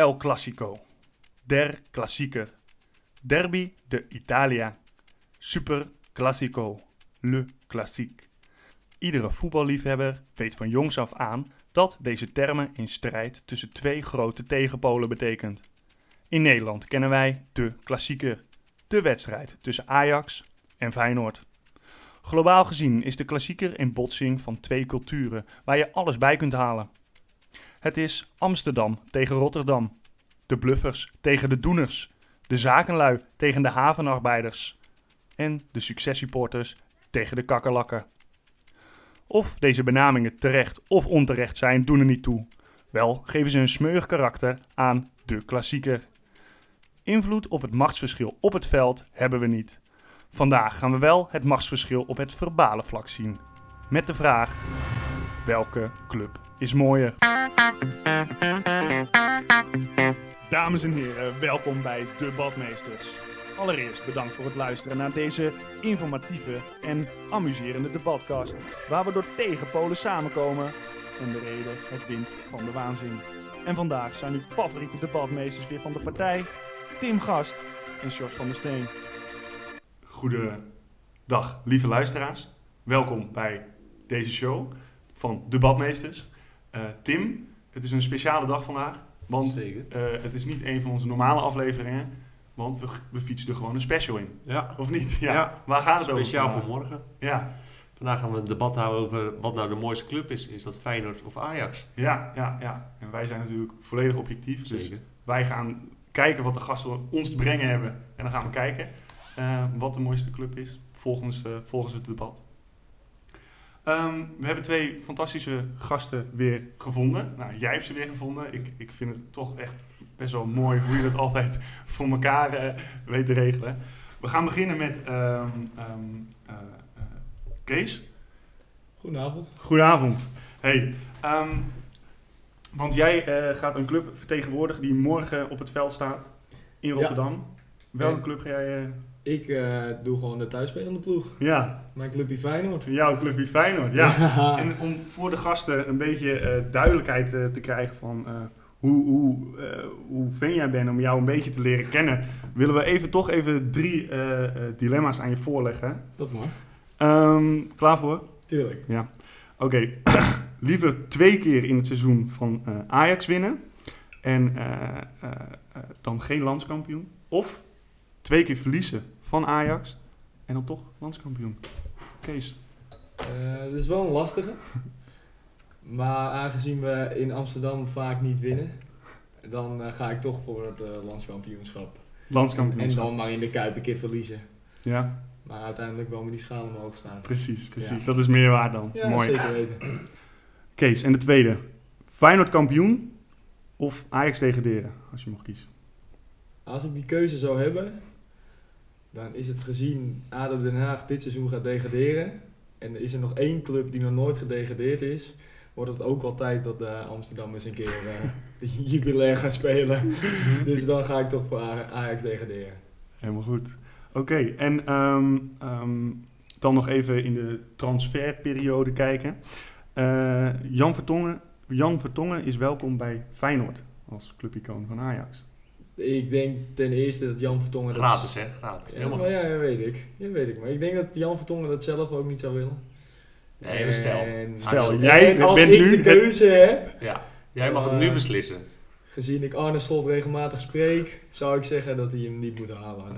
El Clasico. Der Classique. Derby de Italia. Super Classico. Le Classique. Iedere voetballiefhebber weet van jongs af aan dat deze termen in strijd tussen twee grote tegenpolen betekent. In Nederland kennen wij de klassieker, de wedstrijd tussen Ajax en Feyenoord. Globaal gezien is de klassieker een botsing van twee culturen waar je alles bij kunt halen. Het is Amsterdam tegen Rotterdam, de bluffers tegen de doeners, de zakenlui tegen de havenarbeiders en de successupporters tegen de kakkerlakken. Of deze benamingen terecht of onterecht zijn, doen er niet toe. Wel geven ze een smeug karakter aan de klassieker. Invloed op het machtsverschil op het veld hebben we niet. Vandaag gaan we wel het machtsverschil op het verbale vlak zien. Met de vraag, welke club is mooier? Dames en heren, welkom bij Debatmeesters. Allereerst bedankt voor het luisteren naar deze informatieve en amuserende debatcast, waar we door tegenpolen samenkomen en de reden het wint van de waanzin. En vandaag zijn uw favoriete debatmeesters weer van de partij, Tim Gast en Jos van der Steen. Goedendag, lieve luisteraars. Welkom bij deze show van Debatmeesters. Tim, het is een speciale dag vandaag, want het is niet een van onze normale afleveringen, want we fietsen er gewoon een special in. Ja. Of niet? Ja. Ja. Waar gaat het over? Speciaal voor morgen. Ja. Vandaag gaan we een debat houden over wat nou de mooiste club is. Is dat Feyenoord of Ajax? Ja. En wij zijn natuurlijk volledig objectief. Zeker. Dus wij gaan kijken wat de gasten ons te brengen hebben. En dan gaan we kijken wat de mooiste club is volgens het debat. We hebben twee fantastische gasten weer gevonden. Nou, jij hebt ze weer gevonden. Ik vind het toch echt best wel mooi hoe je dat altijd voor elkaar weet te regelen. We gaan beginnen met Kees. Goedenavond. Hey, want jij gaat een club vertegenwoordigen die morgen op het veld staat in Rotterdam. Ja. Welke club ga jij... Ik doe gewoon de thuisspelende ploeg. Ja. Mijn clubje Feyenoord. Jouw clubje Feyenoord, ja. Ja. En om voor de gasten een beetje duidelijkheid te krijgen van hoe fan jij bent, om jou een beetje te leren kennen, willen we toch even drie dilemma's aan je voorleggen. Dat mag. Klaar voor? Tuurlijk. Ja. Oké. Liever 2 keer in het seizoen van Ajax winnen en dan geen landskampioen. Of 2 keer verliezen van Ajax en dan toch landskampioen. Kees. Dat is wel een lastige. Maar aangezien we in Amsterdam vaak niet winnen, dan ga ik toch voor het landskampioenschap. En dan maar in de Kuip een keer verliezen. Ja. Maar uiteindelijk wel met die schaal omhoog staan. Precies. Ja. Dat is meer waar dan. Ja, mooi. Zeker weten. Kees, en de tweede. Feyenoord kampioen of Ajax degraderen, als je mag kiezen? Als ik die keuze zou hebben, dan is het gezien ADO Den Haag dit seizoen gaat degraderen. En er is nog 1 club die nog nooit gedegradeerd is. Wordt het ook wel tijd dat Amsterdam eens een keer de jubilair gaat spelen. Dus dan ga ik toch voor Ajax degraderen. Helemaal goed. Oké, en dan nog even in de transferperiode kijken. Jan Vertongen is welkom bij Feyenoord als clubicoon van Ajax. Ik denk ten eerste dat Jan Vertongen... Gratis, hè? Gratis. Helemaal. Ja, dat weet ik. Maar ik denk dat Jan Vertongen dat zelf ook niet zou willen. Nee, maar stel jij als bent ik nu de keuze heb... Ja, jij mag het nu beslissen. Gezien ik Arne Slot regelmatig spreek, zou ik zeggen dat hij hem niet moet halen.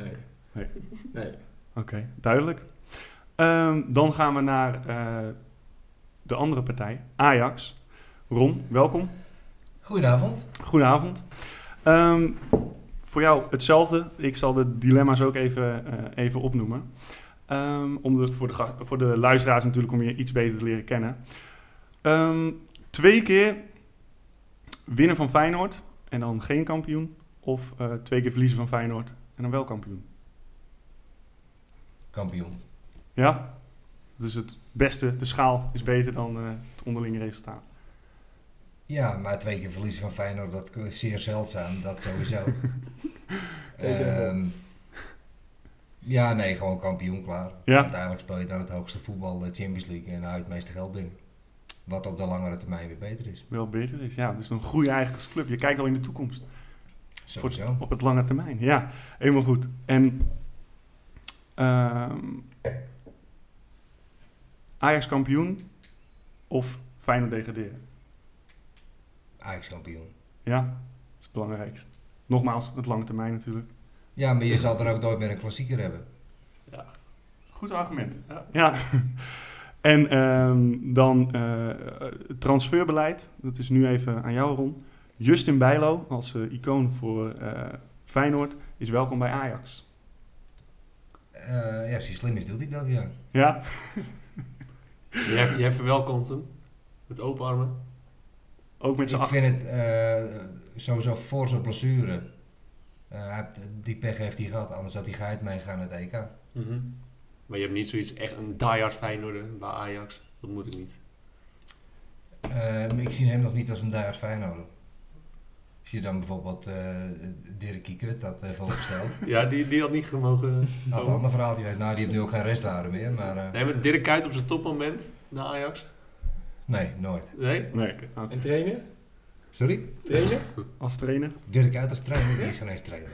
Nee. Oké, duidelijk. Dan gaan we naar de andere partij, Ajax. Ron, welkom. Goedenavond. Voor jou hetzelfde. Ik zal de dilemma's ook even opnoemen. Voor de luisteraars natuurlijk om je iets beter te leren kennen. 2 keer winnen van Feyenoord en dan geen kampioen. Of 2 keer verliezen van Feyenoord en dan wel kampioen. Kampioen. Ja, dat is het beste. De schaal is beter dan het onderlinge resultaat. Ja, maar 2 keer verliezen van Feyenoord, dat is zeer zeldzaam, dat sowieso. Gewoon kampioen, klaar. Ja. Uiteindelijk speel je dan het hoogste voetbal, de Champions League, en hou je het meeste geld binnen. Wat op de langere termijn weer beter is. Ja. Dus dan groei je eigenlijk als club. Je kijkt al in de toekomst. Sowieso. Op het lange termijn, ja. Helemaal goed. En Ajax kampioen of Feyenoord degraderen? Ajax kampioen. Ja, dat is het belangrijkste. Nogmaals, het lange termijn natuurlijk. Ja, maar je zal dan ook nooit meer een klassieker hebben. Ja, goed argument. Ja. En dan transferbeleid. Dat is nu even aan jou, Ron. Justin Bijlo, als icoon voor Feyenoord, is welkom bij Ajax. Ja, als hij slim is, doet hij dat, ja. Ja? Jij verwelkomt hem. Met open armen. Ook met zijn vind het sowieso voor zijn blessure. Die pech heeft hij gehad, anders had hij Geit meegaan naar het EK. Mm-hmm. Maar je hebt niet zoiets, echt een diehard Feyenoorder bij Ajax. Dat moet ik niet. Ik zie hem nog niet als een diehard Feyenoorder. Als je dan bijvoorbeeld Dirk Kuyt had voorgesteld. Ja, die had niet gemogen. Had een ander verhaaltje. Nou, die heeft nu ook geen restwaarde meer. Maar, Nee, maar Dirk Kuyt op zijn topmoment naar Ajax? Nee, nooit. Nee? Okay. En trainen? Sorry? Trainen? Als trainer? Dirk Kuyt als trainer, die is geen eens trainer.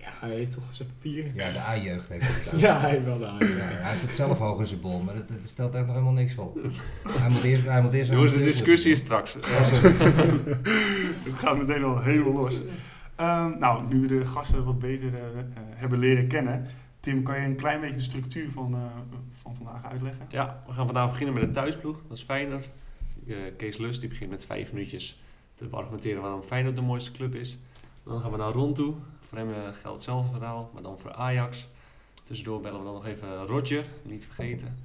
Ja, hij heeft toch zijn papieren. Ja, de A-jeugd heeft het. Aan. Ja, hij heeft wel de A-jeugd. Ja, hij heeft het zelf hoog in zijn bol, maar dat stelt echt nog helemaal niks vol. Hij moet eerst jongens, de discussie is straks. Het gaat meteen al helemaal los. Nou, nu we de gasten wat beter hebben leren kennen. Tim, kan je een klein beetje de structuur van vandaag uitleggen? Ja, we gaan vandaag beginnen met de thuisploeg. Dat is Feyenoord. Kees Lust die begint met 5 minuutjes te argumenteren waarom Feyenoord de mooiste club is. Dan gaan we naar Ron toe. Voor hem geldt hetzelfde verhaal, maar dan voor Ajax. Tussendoor bellen we dan nog even Roger, niet vergeten.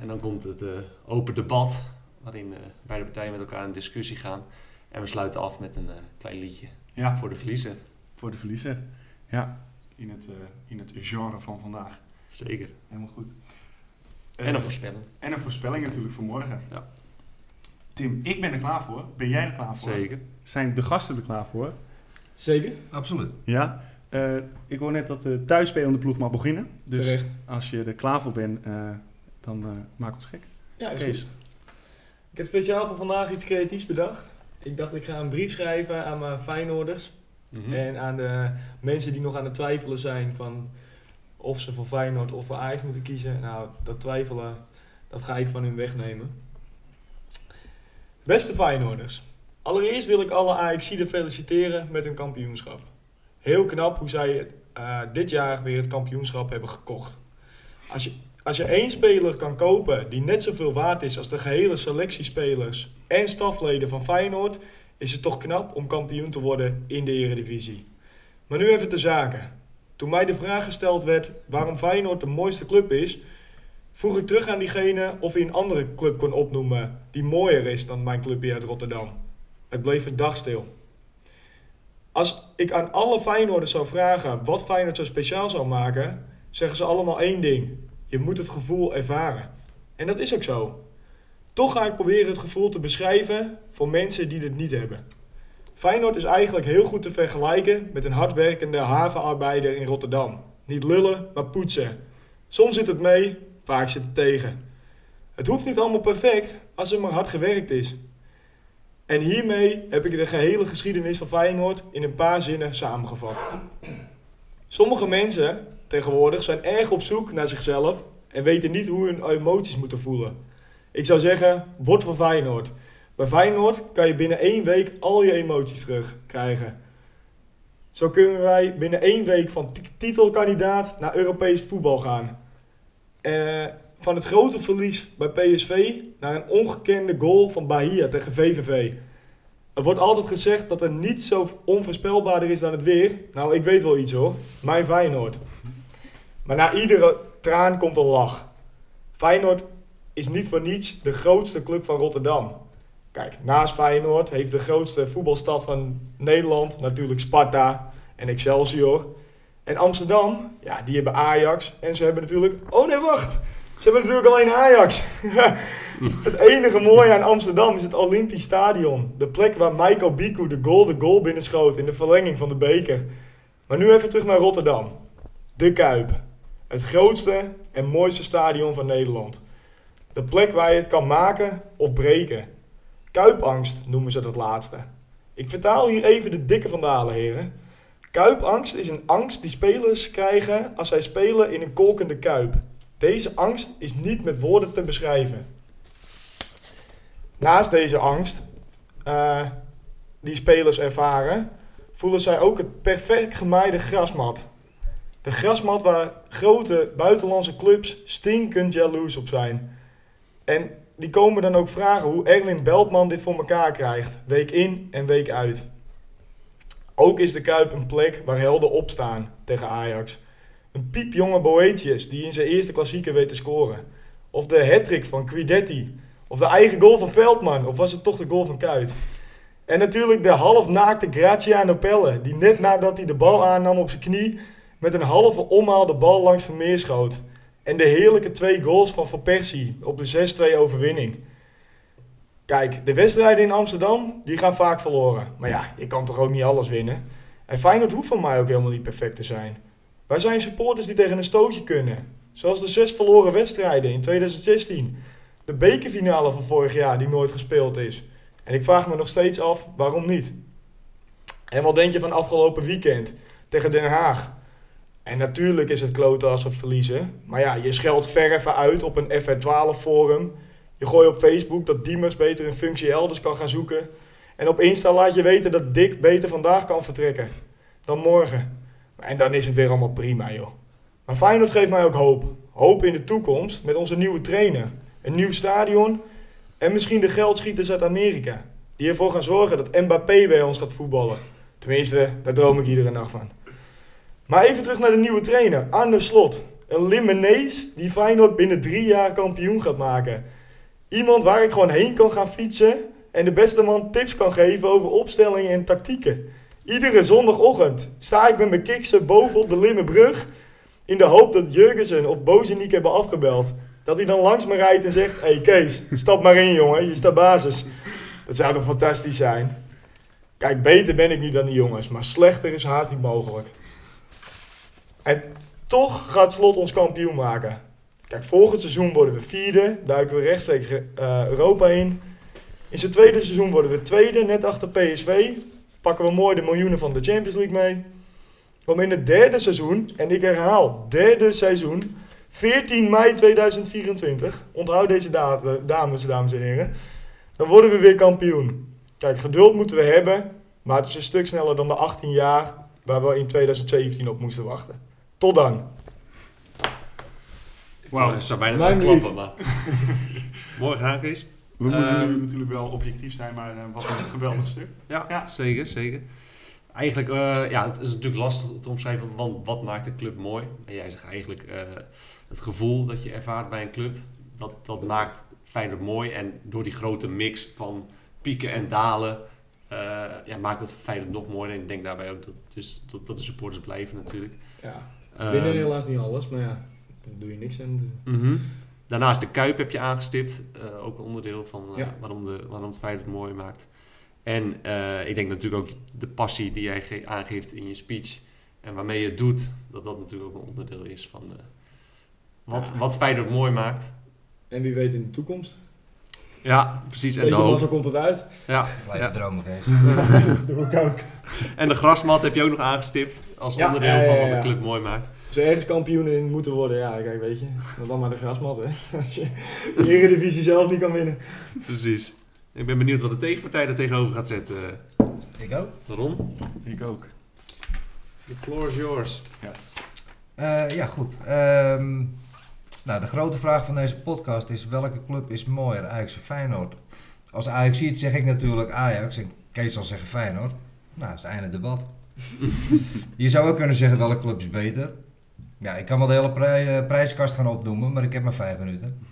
En dan komt het open debat, waarin beide partijen met elkaar in discussie gaan. En we sluiten af met een klein liedje voor de verliezer. Voor de verliezer, ja. In het genre van vandaag. Zeker. Helemaal goed. En een voorspelling. En een voorspelling natuurlijk voor morgen. Ja. Tim, ik ben er klaar voor. Ben jij er klaar voor? Zeker. Zijn de gasten er klaar voor? Zeker. Absoluut. Ja. Ik hoor net dat de thuisspelende ploeg mag beginnen. Dus terecht. Als je er klaar voor bent, dan maak ons gek. Ja, Kees. Ik heb speciaal voor vandaag iets creatiefs bedacht. Ik dacht, ik ga een brief schrijven aan mijn Feyenoorders. Mm-hmm. En aan de mensen die nog aan het twijfelen zijn van of ze voor Feyenoord of voor Ajax moeten kiezen. Nou, dat twijfelen, dat ga ik van hun wegnemen. Beste Feyenoorders, allereerst wil ik alle Ajaxiden feliciteren met hun kampioenschap. Heel knap hoe zij dit jaar weer het kampioenschap hebben gekocht. Als je één speler kan kopen die net zoveel waard is als de gehele selectie spelers en stafleden van Feyenoord, is het toch knap om kampioen te worden in de Eredivisie. Maar nu even ter zake. Toen mij de vraag gesteld werd waarom Feyenoord de mooiste club is, vroeg ik terug aan diegene of hij een andere club kon opnoemen die mooier is dan mijn club hier uit Rotterdam. Het bleef verdacht stil. Als ik aan alle Feyenoorders zou vragen wat Feyenoord zo speciaal zou maken, zeggen ze allemaal één ding. Je moet het gevoel ervaren. En dat is ook zo. Toch ga ik proberen het gevoel te beschrijven voor mensen die dit niet hebben. Feyenoord is eigenlijk heel goed te vergelijken met een hardwerkende havenarbeider in Rotterdam. Niet lullen, maar poetsen. Soms zit het mee, vaak zit het tegen. Het hoeft niet allemaal perfect als er maar hard gewerkt is. En hiermee heb ik de gehele geschiedenis van Feyenoord in een paar zinnen samengevat. Sommige mensen tegenwoordig zijn erg op zoek naar zichzelf en weten niet hoe hun emoties moeten voelen. Ik zou zeggen, word van Feyenoord. Bij Feyenoord kan je binnen 1 week al je emoties terugkrijgen. Zo kunnen wij binnen 1 week van titelkandidaat naar Europees voetbal gaan. Van het grote verlies bij PSV naar een ongekende goal van Bahia tegen VVV. Er wordt altijd gezegd dat er niets zo onvoorspelbaarder is dan het weer. Nou, ik weet wel iets hoor. Mijn Feyenoord. Maar na iedere traan komt een lach. Feyenoord is niet voor niets de grootste club van Rotterdam. Kijk, naast Feyenoord heeft de grootste voetbalstad van Nederland natuurlijk Sparta en Excelsior. En Amsterdam, ja, die hebben Ajax. En ze hebben natuurlijk... Oh nee, wacht! Ze hebben natuurlijk alleen Ajax. Het enige mooie aan Amsterdam is het Olympisch Stadion. De plek waar Michael Biku de goal binnenschoot in de verlenging van de beker. Maar nu even terug naar Rotterdam. De Kuip. Het grootste en mooiste stadion van Nederland. De plek waar je het kan maken of breken. Kuipangst noemen ze dat laatste. Ik vertaal hier even de dikke vandalen, heren. Kuipangst is een angst die spelers krijgen als zij spelen in een kolkende kuip. Deze angst is niet met woorden te beschrijven. Naast deze angst die spelers ervaren, voelen zij ook het perfect gemaaide grasmat. De grasmat waar grote buitenlandse clubs stinkend jaloers op zijn. En die komen dan ook vragen hoe Erwin Beltman dit voor elkaar krijgt, week in en week uit. Ook is de Kuip een plek waar helden opstaan tegen Ajax. Een piepjonge Boetjes die in zijn eerste klassieker weet te scoren. Of de hattrick van Guidetti. Of de eigen goal van Veldman. Of was het toch de goal van Kuyt? En natuurlijk de halfnaakte Graziano Pelle, die net nadat hij de bal aannam op zijn knie met een halve omhaal de bal langs Van Meer schoot. En de heerlijke 2 goals van Van Persie op de 6-2 overwinning. Kijk, de wedstrijden in Amsterdam, die gaan vaak verloren. Maar ja, je kan toch ook niet alles winnen? En Feyenoord hoeft van mij ook helemaal niet perfect te zijn. Wij zijn supporters die tegen een stootje kunnen. Zoals de 6 verloren wedstrijden in 2016. De bekerfinale van vorig jaar die nooit gespeeld is. En ik vraag me nog steeds af, waarom niet? En wat denk je van afgelopen weekend tegen Den Haag? En natuurlijk is het kloten als we verliezen. Maar ja, je scheldt ver even uit op een FR12 forum. Je gooit op Facebook dat Diemers beter een functie elders kan gaan zoeken. En op Insta laat je weten dat Dick beter vandaag kan vertrekken dan morgen. En dan is het weer allemaal prima, joh. Maar Feyenoord geeft mij ook hoop. Hoop in de toekomst met onze nieuwe trainer. Een nieuw stadion. En misschien de geldschieters uit Amerika. Die ervoor gaan zorgen dat Mbappé bij ons gaat voetballen. Tenminste, daar droom ik iedere nacht van. Maar even terug naar de nieuwe trainer, Arne Slot. Een Limenees die Feyenoord binnen 3 jaar kampioen gaat maken. Iemand waar ik gewoon heen kan gaan fietsen en de beste man tips kan geven over opstellingen en tactieken. Iedere zondagochtend sta ik met mijn kiksen bovenop de Limmerbrug in de hoop dat Jurgensen of Bozeniak hebben afgebeld. Dat hij dan langs me rijdt en zegt, hey Kees, stap maar in jongen, je staat basis. Dat zou toch fantastisch zijn? Kijk, beter ben ik niet dan die jongens, maar slechter is haast niet mogelijk. En toch gaat Slot ons kampioen maken. Kijk, volgend seizoen worden we 4e, duiken we rechtstreeks Europa in. In zijn 2e seizoen worden we 2e, net achter PSV. Pakken we mooi de miljoenen van de Champions League mee. Om in het 3e seizoen, en ik herhaal, 3e seizoen, 14 mei 2024. Onthoud deze datum, dames en heren. Dan worden we weer kampioen. Kijk, geduld moeten we hebben, maar het is een stuk sneller dan de 18 jaar waar we in 2017 op moesten wachten. Tot dan. Wauw, dat zou bijna wel klappen, maar... Mooi graag is. We moeten nu natuurlijk wel objectief zijn, maar wat een geweldig stuk. Ja, zeker, zeker. Eigenlijk, het is natuurlijk lastig te omschrijven, want wat maakt een club mooi? En jij zegt eigenlijk, het gevoel dat je ervaart bij een club, dat maakt Feyenoord mooi. En door die grote mix van pieken en dalen, maakt het Feyenoord nog mooier. En ik denk daarbij ook dat de supporters blijven natuurlijk. Ja, winnen helaas niet alles, maar ja. Dan doe je niks aan. Mm-hmm. Daarnaast de Kuip heb je aangestipt. Ook een onderdeel van waarom het Feyenoord mooi maakt. En ik denk natuurlijk ook de passie die jij aangeeft in je speech. En waarmee je het doet. Dat natuurlijk ook een onderdeel is van wat Feyenoord mooi maakt. En wie weet in de toekomst. Ja, precies. En zo komt het uit. Ja. Blijf dromen, Kees. Dat doe ik ook. En de grasmat heb je ook nog aangestipt. Als onderdeel van wat de club mooi maakt. Als we ergens kampioen in moeten worden, kijk, weet je. Dan maar de grasmat, hè. Als je de Eredivisie zelf niet kan winnen. Precies. Ik ben benieuwd wat de tegenpartij er tegenover gaat zetten. Ik ook. Ron? Ik ook. The floor is yours. Yes. Goed. De grote vraag van deze podcast is... Welke club is mooier, Ajax of Feyenoord? Als Ajax ziet, zeg ik natuurlijk Ajax. En Kees zal zeggen Feyenoord. Nou, dat is het einde debat. Je zou ook kunnen zeggen, welke club is beter? Ja, ik kan wel de hele prijskast gaan opnoemen, maar ik heb maar 5 minuten.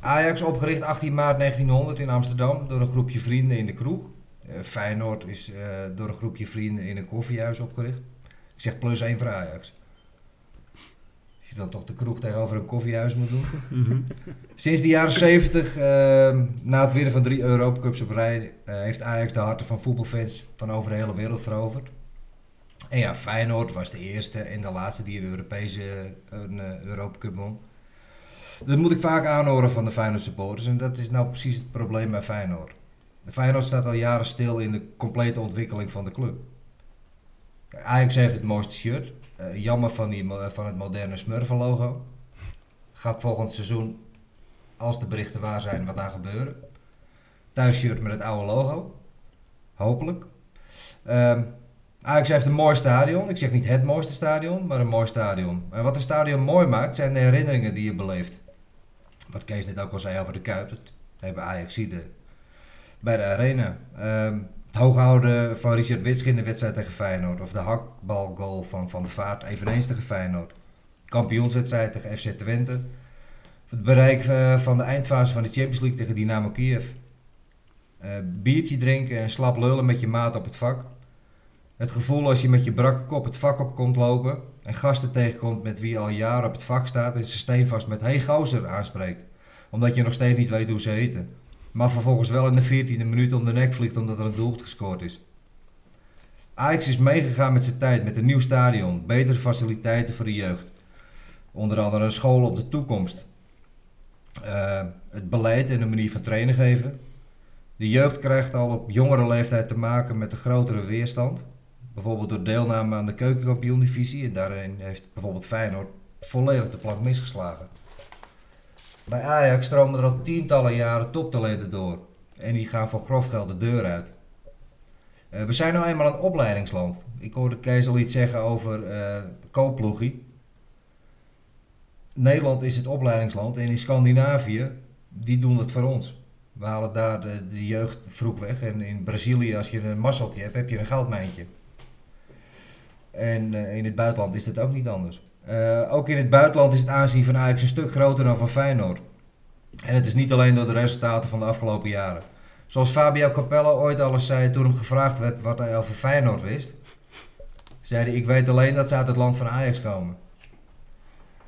Ajax opgericht 18 maart 1900 in Amsterdam door een groepje vrienden in de kroeg. Feyenoord is door een groepje vrienden in een koffiehuis opgericht. Ik zeg +1 voor Ajax. Als je dan toch de kroeg tegenover een koffiehuis moet doen. Mm-hmm. Sinds de jaren 70, na het winnen van 3 Europacups op rij, heeft Ajax de harten van voetbalfans van over de hele wereld veroverd. En ja, Feyenoord was de eerste en de laatste die een Europese Europacup won. Dat moet ik vaak aanhoren van de Feyenoord supporters. En dat is nou precies het probleem bij Feyenoord. De Feyenoord staat al jaren stil in de complete ontwikkeling van de club. Ajax heeft het mooiste shirt. Jammer van het moderne Smurfen logo. Gaat volgend seizoen, als de berichten waar zijn, wat daar gebeuren. Thuisshirt met het oude logo. Hopelijk. Ajax heeft een mooi stadion. Ik zeg niet het mooiste stadion, maar een mooi stadion. En wat een stadion mooi maakt, zijn de herinneringen die je beleeft. Wat Kees net ook al zei over de Kuip. Dat hebben Ajaxiden bij de Arena. Het hooghouden van Richard Witske in de wedstrijd tegen Feyenoord. Of de hakbalgoal van Van der Vaart, eveneens tegen Feyenoord. Kampioenswedstrijd tegen FC Twente. Het bereik van de eindfase van de Champions League tegen Dynamo Kiev. Biertje drinken en slap lullen met je maat op het vak. Het gevoel als je met je brakke kop het vak op komt lopen en gasten tegenkomt met wie al jaren op het vak staat en ze steenvast met hey gozer aanspreekt. Omdat je nog steeds niet weet hoe ze heten. Maar vervolgens wel in de 14e minuut om de nek vliegt omdat er een doelpunt gescoord is. Ajax is meegegaan met zijn tijd, met een nieuw stadion, betere faciliteiten voor de jeugd. Onder andere scholen op de toekomst. Het beleid en de manier van trainen geven. De jeugd krijgt al op jongere leeftijd te maken met een grotere weerstand. Bijvoorbeeld door deelname aan de Keukenkampioendivisie. En daarin heeft bijvoorbeeld Feyenoord volledig de plank misgeslagen. Bij Ajax stromen er al tientallen jaren toptalenten door. En die gaan voor grof geld de deur uit. We zijn nou eenmaal een opleidingsland. Ik hoorde Kees al iets zeggen over koopploegie. Nederland is het opleidingsland. En in Scandinavië, die doen dat voor ons. We halen daar de jeugd vroeg weg. En in Brazilië, als je een mazzeltje hebt, heb je een goudmijntje. En in het buitenland is dat ook niet anders. Ook in het buitenland is het aanzien van Ajax een stuk groter dan van Feyenoord. En het is niet alleen door de resultaten van de afgelopen jaren. Zoals Fabio Capello ooit al eens zei toen hem gevraagd werd wat hij over Feyenoord wist. Zei hij, ik weet alleen dat ze uit het land van Ajax komen.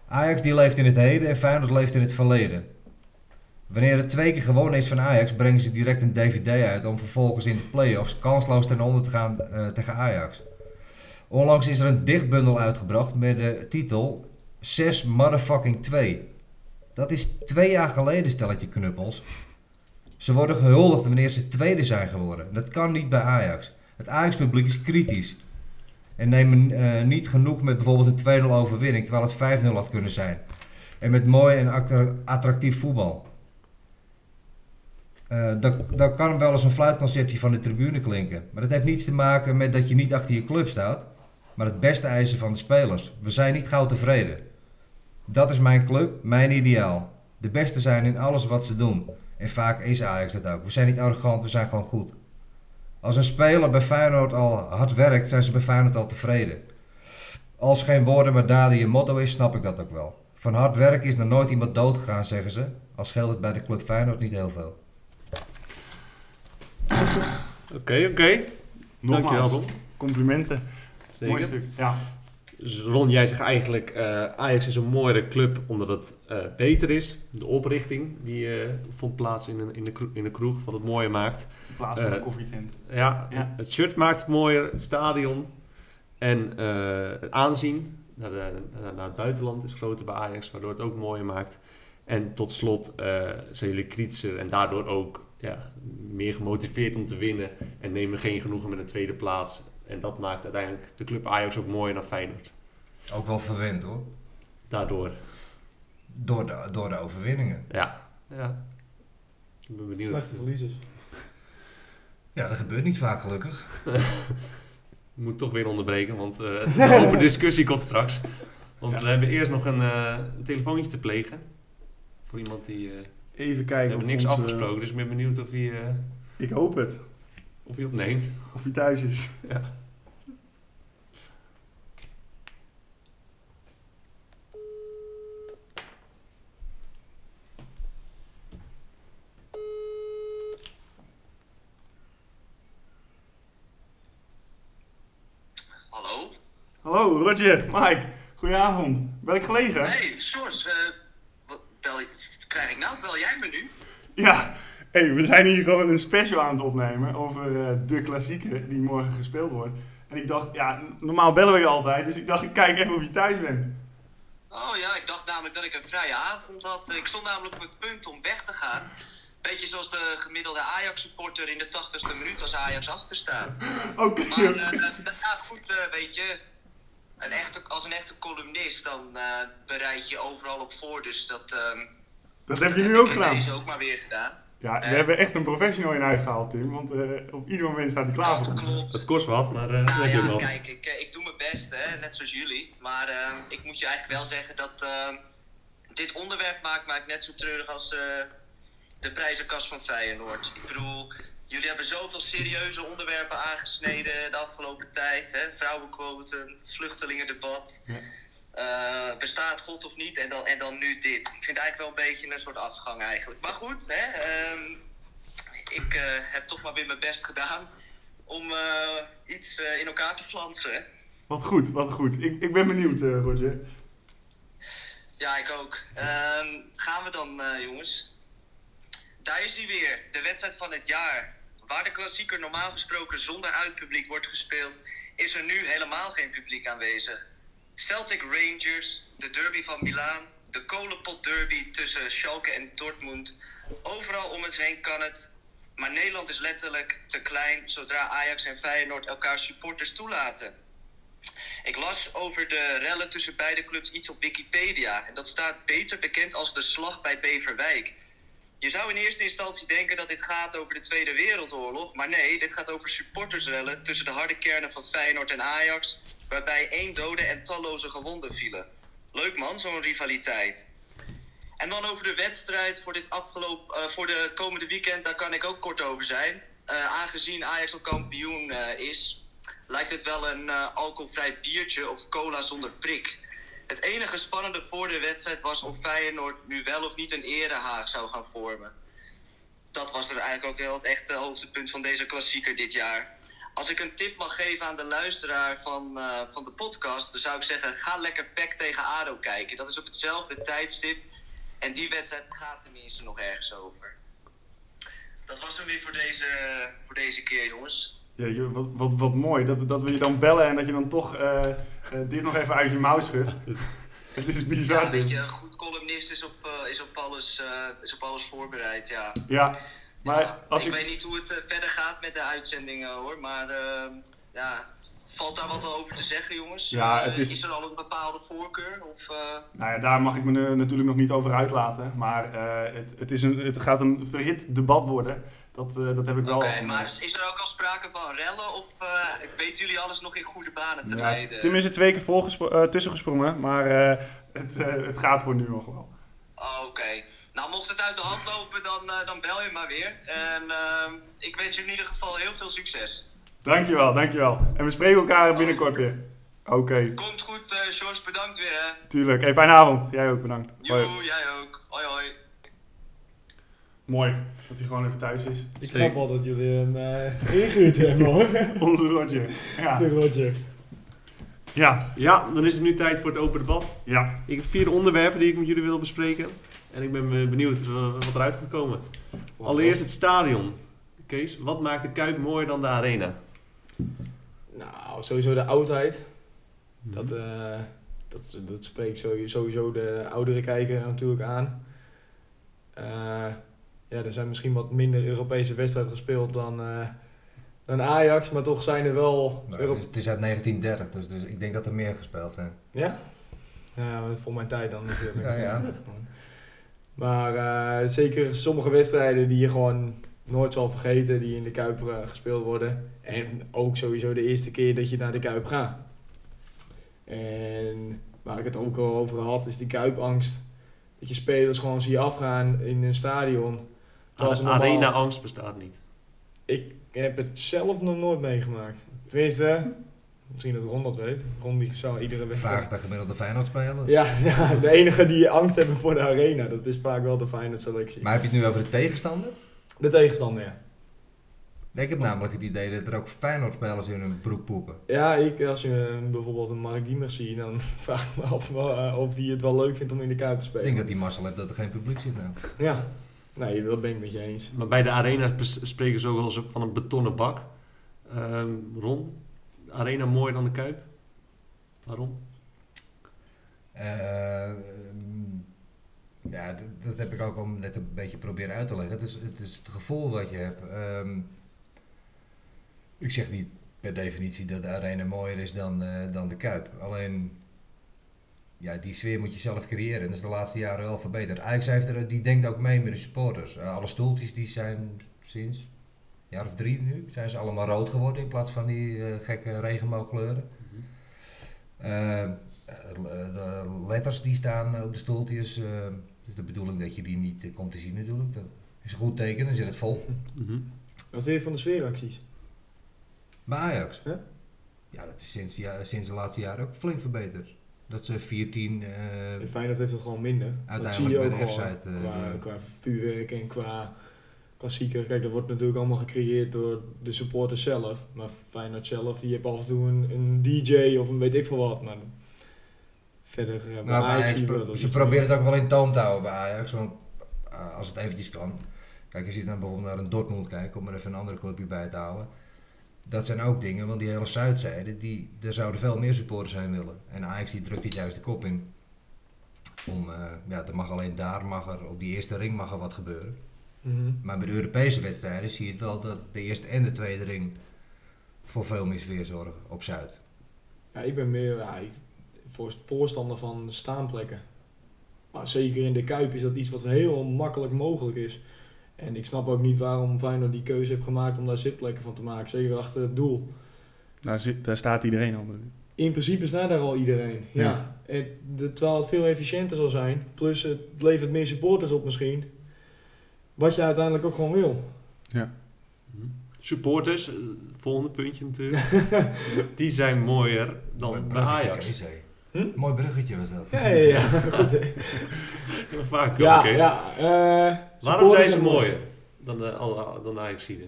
Ajax die leeft in het heden en Feyenoord leeft in het verleden. Wanneer het 2 keer gewonnen is van Ajax, brengen ze direct een DVD uit om vervolgens in de play-offs kansloos ten onder te gaan tegen Ajax. Onlangs is er een dichtbundel uitgebracht met de titel 6 motherfucking 2. Dat is 2 jaar geleden, stelletje knuppels. Ze worden gehuldigd wanneer ze tweede zijn geworden. Dat kan niet bij Ajax. Het Ajax-publiek is kritisch. En nemen niet genoeg met bijvoorbeeld een 2-0 overwinning, terwijl het 5-0 had kunnen zijn. En met mooi en attractief voetbal. Dat kan wel eens een fluitconceptie van de tribune klinken. Maar dat heeft niets te maken met dat je niet achter je club staat. Maar het beste eisen van de spelers. We zijn niet gauw tevreden. Dat is mijn club, mijn ideaal. De beste zijn in alles wat ze doen. En vaak is Ajax dat ook. We zijn niet arrogant, we zijn gewoon goed. Als een speler bij Feyenoord al hard werkt, zijn ze bij Feyenoord al tevreden. Als geen woorden maar daden je motto is, snap ik dat ook wel. Van hard werken is nog nooit iemand doodgegaan, zeggen ze. Al scheelt het bij de club Feyenoord niet heel veel. Oké. Nogmaals, Ron. Complimenten. Zeker. Mooi stuk. Ja. Dus Ron, jij zegt eigenlijk Ajax is een mooiere club omdat het beter is. De oprichting die vond plaats in de kroeg, wat het mooier maakt. In plaats van de koffietent. Ja, het shirt maakt het mooier, het stadion en het aanzien naar het buitenland is groter bij Ajax, waardoor het ook mooier maakt. En tot slot zijn jullie kritischer en daardoor ook meer gemotiveerd om te winnen en nemen geen genoegen met een tweede plaats. En dat maakt uiteindelijk de club Ajax ook mooier dan Feyenoord. Ook wel verwend hoor. Daardoor. Door de overwinningen. Ja. Ik ben benieuwd. Slechte verliezers. Ja, dat gebeurt niet vaak gelukkig. Ik moet toch weer onderbreken, want de open discussie komt straks. Want we hebben eerst nog een telefoontje te plegen. Voor iemand die... Even kijken. We hebben niks afgesproken, dus ik ben benieuwd of hij... Ik hoop het. Of hij opneemt. Of hij thuis is. Ja. Hallo? Hallo, Roger, Mike. Goedenavond. Ben ik gelegen? Hey, Sjors. Bel jij me nu? Ja, we zijn hier gewoon een special aan het opnemen over de klassieker die morgen gespeeld wordt. En ik dacht, normaal bellen we je altijd, dus ik dacht, ik kijk even of je thuis bent. Oh ja, ik dacht namelijk dat ik een vrije avond had. Ik stond namelijk op het punt om weg te gaan. Beetje zoals de gemiddelde Ajax-supporter in de 80ste minuut als Ajax achterstaat. Oké. Maar goed, weet je, als een echte columnist, dan bereid je overal op voor. Dus dat heb je nu ook gedaan. Dat heb ik ook maar weer gedaan. Ja, we hebben echt een professional in huis gehaald, Tim. Want op ieder moment staat hij klaar voor. Klopt. Dat kost wat, maar nou, ja, wel. Kijk, ik doe mijn best, hè, net zoals jullie. Maar ik moet je eigenlijk wel zeggen dat dit onderwerp maakt net zo treurig als de prijzenkast van Feyenoord. Ik bedoel, jullie hebben zoveel serieuze onderwerpen aangesneden de afgelopen tijd. Hè? Vrouwenquotum, vluchtelingendebat. Ja. Bestaat God of niet? En dan nu dit. Ik vind het eigenlijk wel een beetje een soort afgang eigenlijk. Maar goed, hè, ik heb toch maar weer mijn best gedaan om iets in elkaar te flansen. Wat goed, wat goed. Ik ben benieuwd, Roger. Ja, ik ook. Gaan we dan, jongens. Daar is hij weer. De wedstrijd van het jaar. Waar de klassieker normaal gesproken zonder uitpubliek wordt gespeeld, is er nu helemaal geen publiek aanwezig. Celtic Rangers, de derby van Milaan, de kolenpot derby tussen Schalke en Dortmund. Overal om ons heen kan het. Maar Nederland is letterlijk te klein zodra Ajax en Feyenoord elkaar supporters toelaten. Ik las over de rellen tussen beide clubs iets op Wikipedia. En dat staat beter bekend als de slag bij Beverwijk. Je zou in eerste instantie denken dat dit gaat over de Tweede Wereldoorlog. Maar nee, dit gaat over supportersrellen tussen de harde kernen van Feyenoord en Ajax, waarbij 1 dode en talloze gewonden vielen. Leuk man, zo'n rivaliteit. En dan over de wedstrijd voor de komende weekend, daar kan ik ook kort over zijn. Aangezien Ajax al kampioen is, lijkt het wel een alcoholvrij biertje of cola zonder prik. Het enige spannende voor de wedstrijd was of Feyenoord nu wel of niet een erehaag zou gaan vormen. Dat was er eigenlijk ook wel het echte hoogtepunt van deze klassieker dit jaar. Als ik een tip mag geven aan de luisteraar van de podcast, dan zou ik zeggen, ga lekker PEC tegen ADO kijken. Dat is op hetzelfde tijdstip en die wedstrijd gaat tenminste nog ergens over. Dat was hem weer voor deze keer, jongens. Ja, wat mooi, dat we je dan bellen en dat je dan toch dit nog even uit je mouw schudt. Het is bizar. Ja, weet je, een goed columnist is op alles voorbereid, ja. Ja. Maar ja, ik weet niet hoe het verder gaat met de uitzendingen, hoor, maar valt daar wat over te zeggen, jongens? Ja, is er al een bepaalde voorkeur? Of, Nou ja, daar mag ik me natuurlijk nog niet over uitlaten, maar het gaat een verhit debat worden. Dat heb ik wel. Oké, maar is er ook al sprake van rellen of weten jullie alles nog in goede banen te leiden? Tim is er 2 keer tussen gesprongen, maar het gaat voor nu nog wel. Oké. Nou, mocht het uit de hand lopen, dan bel je maar weer. En ik wens je in ieder geval heel veel succes. Dankjewel. En we spreken elkaar binnenkort weer. Oké. Komt goed, George, bedankt weer, hè. Tuurlijk. Hey, fijne avond. Jij ook, bedankt. Joe, jij ook. Hoi. Mooi, dat hij gewoon even thuis is. Ik snap wel dat jullie hem ingehuurd hebben, hoor. Onze Roger. Ja. De Roger. Ja, dan is het nu tijd voor het open debat. Ja. Ik heb 4 onderwerpen die ik met jullie wil bespreken. En ik ben benieuwd wat eruit gaat komen. Allereerst het stadion. Kees, wat maakt de Kuip mooier dan de Arena? Nou, sowieso de oudheid. Dat spreekt sowieso de oudere kijker natuurlijk aan. Er zijn misschien wat minder Europese wedstrijden gespeeld dan Ajax. Maar toch zijn er wel... Nou, het is uit 1930, dus ik denk dat er meer gespeeld zijn. Ja? Ja, voor mijn tijd dan natuurlijk. Ja. Maar zeker sommige wedstrijden die je gewoon nooit zal vergeten, die in de Kuip gespeeld worden. En ook sowieso de eerste keer dat je naar de Kuip gaat. En waar ik het ook al over had, is die Kuipangst. Dat je spelers gewoon zie afgaan in een stadion. Arena-angst bestaat niet. Ik heb het zelf nog nooit meegemaakt. Tenminste, misschien dat Ron dat weet. Ron die zou iedere wedstrijd... Vraag de gemiddelde Feyenoord-speler. Ja, de enige die angst hebben voor de Arena. Dat is vaak wel de Feyenoord-selectie. Maar heb je het nu over de tegenstander? De tegenstander, ja. Ik heb namelijk het idee dat er ook Feyenoord-spelers in hun broek poepen. Ja, als je bijvoorbeeld een Mark Diemers ziet, dan vraag ik me af of die het wel leuk vindt om in de Kuip te spelen. Ik denk dat die mazzel heeft dat er geen publiek zit nou. Ja, nee, dat ben ik met je eens. Maar bij de Arena spreken ze ook wel eens van een betonnen bak. Ron, Arena mooier dan de Kuip? Waarom? Ja, dat heb ik ook al net een beetje proberen uit te leggen. Het is het gevoel wat je hebt. Ik zeg niet per definitie dat de arena mooier is dan de Kuip. Alleen, ja, die sfeer moet je zelf creëren. En dat is de laatste jaren wel verbeterd. Ajax heeft die denkt ook mee met de supporters. Alle stoeltjes die zijn sinds een jaar of 3 nu, zijn ze allemaal rood geworden in plaats van die gekke regenboogkleuren. Mm-hmm. De letters die staan op de stoeltjes, is de bedoeling dat je die niet komt te zien natuurlijk. Dat is een goed teken, dan zit het vol. Mm-hmm. Wat vind je van de sfeeracties? Bij Ajax? Huh? Ja, dat is sinds de laatste jaren ook flink verbeterd. Dat ze 14... In Feyenoord heeft dat gewoon minder. Uiteindelijk dat zie je ook gewoon qua vuurwerk en qua klassieker. Kijk, dat wordt natuurlijk allemaal gecreëerd door de supporters zelf. Maar Feyenoord zelf, die hebben af en toe een DJ of een weet ik veel wat. Maar verder bij Ajax... Ze proberen het ook wel in toom te houden bij Ajax. Want als het eventjes kan... Kijk, als je dan bijvoorbeeld naar een Dortmund kijkt, om maar even een andere clubje bij te halen. Dat zijn ook dingen, want die hele Zuidzijde, daar zouden veel meer supporters zijn willen. En Ajax die drukt dit juist de kop in. Er mag alleen op die eerste ring mag er wat gebeuren. Mm-hmm. Maar bij de Europese wedstrijden zie je het wel dat de eerste en de tweede ring voor veel meer sfeer zorgen op Zuid. Ja, ik ben meer voorstander van staanplekken. Maar zeker in de Kuip is dat iets wat heel makkelijk mogelijk is. En ik snap ook niet waarom Feyenoord die keuze heeft gemaakt om daar zitplekken van te maken. Zeker achter het doel. Daar staat iedereen al. In principe staat daar al iedereen. Ja. En terwijl het veel efficiënter zal zijn. Plus het levert meer supporters op misschien. Wat je uiteindelijk ook gewoon wil. Ja. Supporters, volgende puntje natuurlijk. Die zijn mooier dan de Ajax. Hm? Mooi bruggetje was dat. Ja. Goed. Heel vaak. Ja, Kees. Ja. Waarom zijn ze mooier dan de Ajaxiden?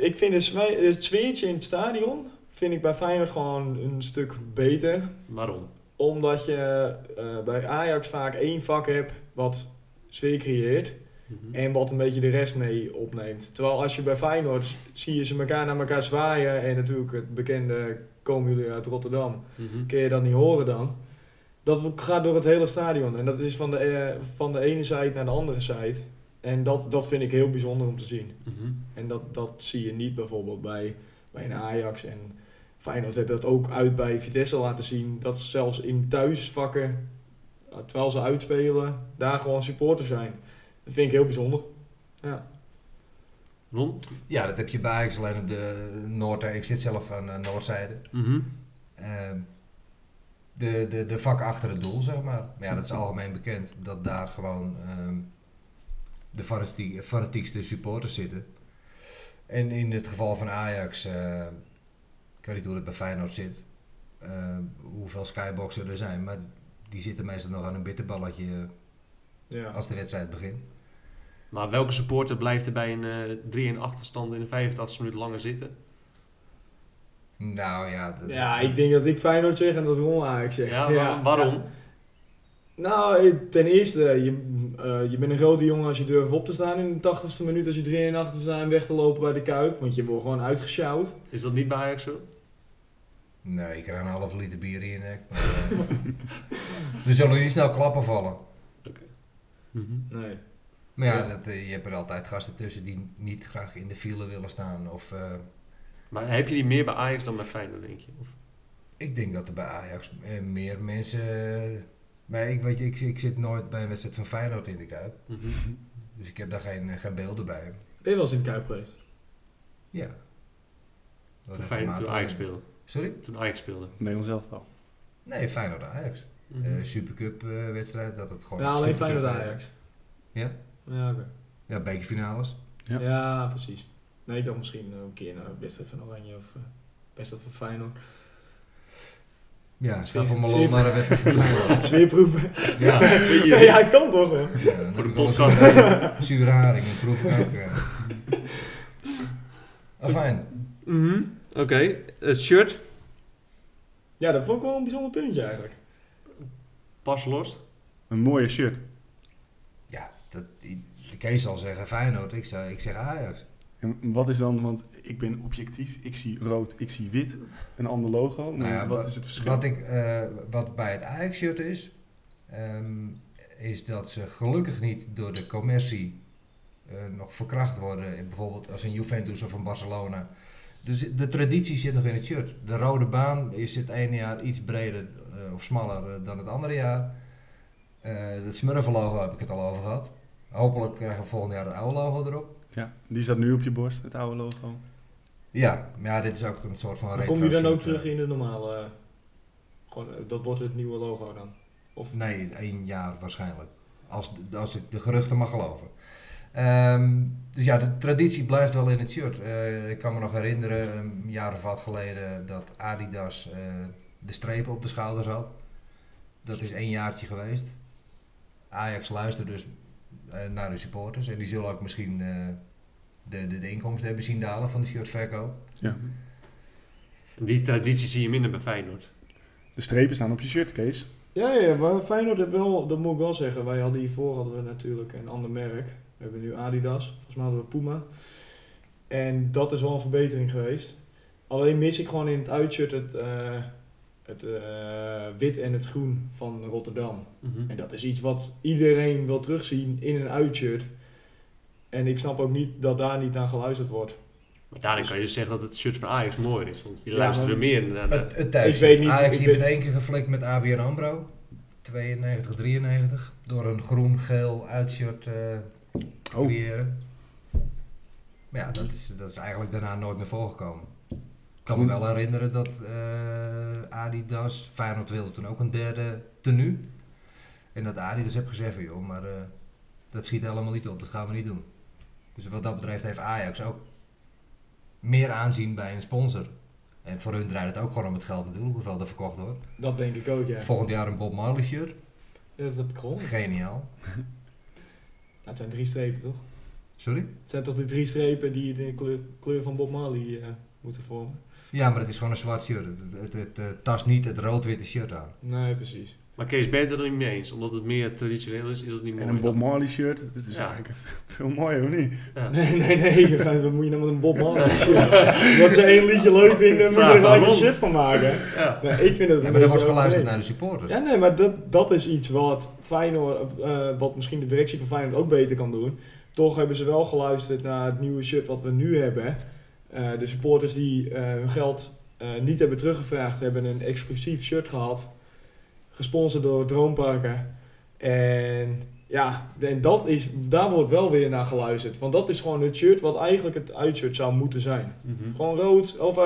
Ik vind het sfeertje in het stadion vind ik bij Feyenoord gewoon een stuk beter. Waarom? Omdat je bij Ajax vaak 1 vak hebt wat sfeer creëert. Mm-hmm. En wat een beetje de rest mee opneemt. Terwijl als je bij Feyenoord zie je ze elkaar naar elkaar zwaaien. En natuurlijk het bekende... Komen jullie uit Rotterdam? Mm-hmm. Kun je dat niet horen dan? Dat gaat door het hele stadion. En dat is van de ene zijde naar de andere zijde. En dat vind ik heel bijzonder om te zien. Mm-hmm. En dat zie je niet bijvoorbeeld bij een Ajax. En Feyenoord heeft dat ook uit bij Vitesse laten zien. Dat ze zelfs in thuisvakken, terwijl ze uitspelen, daar gewoon supporters zijn. Dat vind ik heel bijzonder. Ja. Ron? Ja, dat heb je bij Ajax alleen op de Noord. Ik zit zelf aan de Noordzijde. Mm-hmm. De vak achter het doel, zeg maar. Maar ja, dat is algemeen bekend dat daar gewoon de fanatiekste supporters zitten. En in het geval van Ajax, ik weet niet hoe het bij Feyenoord zit, hoeveel skyboxen er zijn, maar die zitten meestal nog aan een bitterballetje als de wedstrijd begint. Maar welke supporter blijft er bij een 3-1 achterstand in de 85 minuten langer zitten? Nou ja... Ja, ik denk dat ik Feyenoord zeg en dat Ron Ajax zegt. Ja, waarom? Ja. Nou, ten eerste, je bent een grote jongen als je durft op te staan in de 80ste minuut. Als je 3-1 achter staat en weg te lopen bij de Kuip. Want je wordt gewoon uitgesjouwd. Is dat niet bij Ajax zo? Nee, ik krijg een halve liter bier in je nek. We zullen niet snel klappen vallen. Oké. Mm-hmm. Nee. Maar ja, je hebt er altijd gasten tussen die niet graag in de file willen staan. Maar heb je die meer bij Ajax dan bij Feyenoord, denk je? Of? Ik denk dat er bij Ajax meer mensen... Maar ik zit nooit bij een wedstrijd van Feyenoord in de Kuip. Mm-hmm. Dus ik heb daar geen beelden bij. Ben je wel eens in de Kuip geweest? Ja. Toen Ajax speelde? Sorry? Toen Ajax speelde. Nederland zelf al? Nee, Feyenoord-Ajax. Mm-hmm. Supercup-wedstrijd, dat het gewoon... Ja, alleen Feyenoord-Ajax. Ja? Ja, oké. Ja, bekerfinales. Ja, precies. Nee, ik dacht misschien een keer naar wedstrijd van Oranje of wedstrijd van Feyenoord. Ja, ga van Malone naar de wedstrijd van Feyenoord. Zweerproeven. Ja, hij kan toch hoor. Ja, voor de podcast. Zuurharing, een proef ook. Fijn. Mm-hmm. Oké, het shirt. Ja, dat vond ik wel een bijzonder puntje eigenlijk. Pas los. Een mooie shirt. Kees zal zeggen Feyenoord, ik zeg Ajax. En wat is dan, want ik ben objectief, ik zie rood, ik zie wit, een ander logo. Maar nou ja, wat is het verschil? Wat bij het Ajax-shirt is dat ze gelukkig niet door de commercie nog verkracht worden. Bijvoorbeeld als een Juventus of een Barcelona. Dus de traditie zit nog in het shirt. De rode baan is het ene jaar iets breder of smaller dan het andere jaar. Het smurfenlogo heb ik het al over gehad. Hopelijk krijgen we volgend jaar het oude logo erop. Ja, die staat nu op je borst, het oude logo. Ja, maar ja, dit is ook een soort van retro. Kom je dan ook terug in de normale... gewoon, dat wordt het nieuwe logo dan? Of? Nee, 1 jaar waarschijnlijk. Als ik de geruchten mag geloven. Dus ja, de traditie blijft wel in het shirt. Ik kan me nog herinneren, een jaar of wat geleden, dat Adidas de strepen op de schouders had. Dat is 1 jaartje geweest. Ajax luistert dus naar de supporters. En die zullen ook misschien de inkomsten hebben zien dalen van de shirtverkoop. Ja. Die traditie zie je minder bij Feyenoord. De strepen staan op je shirt, Kees. Ja, maar Feyenoord heeft wel, dat moet ik wel zeggen. Wij hadden hiervoor natuurlijk een ander merk. We hebben nu Adidas, volgens mij hadden we Puma. En dat is wel een verbetering geweest. Alleen mis ik gewoon in het uitshirt het wit en het groen van Rotterdam. Mm-hmm. En dat is iets wat iedereen wil terugzien in een uitshirt. En ik snap ook niet dat daar niet naar geluisterd wordt. Maar daarin kan je dus zeggen dat het shirt van Ajax mooier is. Want die luisteren meer inderdaad. Ik weet niet. Ajax die werd 1 keer geflikt met ABN AMRO. 92, 93. Door een groen-geel uitshirt creëren. Maar ja, dat is eigenlijk daarna nooit meer voorgekomen. Ik kan me wel herinneren dat Adidas... Feyenoord wilde toen ook een derde tenue. En dat Adidas heb gezegd van... joh, maar dat schiet helemaal niet op. Dat gaan we niet doen. Dus wat dat betreft heeft Ajax ook... meer aanzien bij een sponsor. En voor hun draait het ook gewoon om het geld te doen, hoeveel er verkocht wordt. Dat denk ik ook, ja. Volgend jaar een Bob Marley shirt. Ja, dat heb ik gewoon. Geniaal. Nou, het zijn 3 strepen, toch? Sorry? Het zijn toch de 3 strepen die de kleur van Bob Marley moeten vormen? Ja, maar het is gewoon een zwart shirt. Het tast niet het rood-witte shirt aan. Nee, precies. Maar Kees, ben je het er niet mee eens? Omdat het meer traditioneel is het niet mooi. En een Bob Marley shirt, dat is eigenlijk veel mooier, of niet? Ja. Nee. Dan moet je nou met een Bob Marley shirt. Dat ze 1 liedje leuk vinden, moet je er gelijk een shirt van maken. Ja. Nee, ik vind het maar er wordt geluisterd naar de supporters. Ja, nee, maar dat is iets wat Feyenoord, wat misschien de directie van Feyenoord ook beter kan doen. Toch hebben ze wel geluisterd naar het nieuwe shirt wat we nu hebben. De supporters die hun geld niet hebben teruggevraagd, hebben een exclusief shirt gehad. Gesponsord door Droomparken. En ja, daar wordt wel weer naar geluisterd. Want dat is gewoon het shirt wat eigenlijk het uitshirt zou moeten zijn. Mm-hmm. Gewoon rood of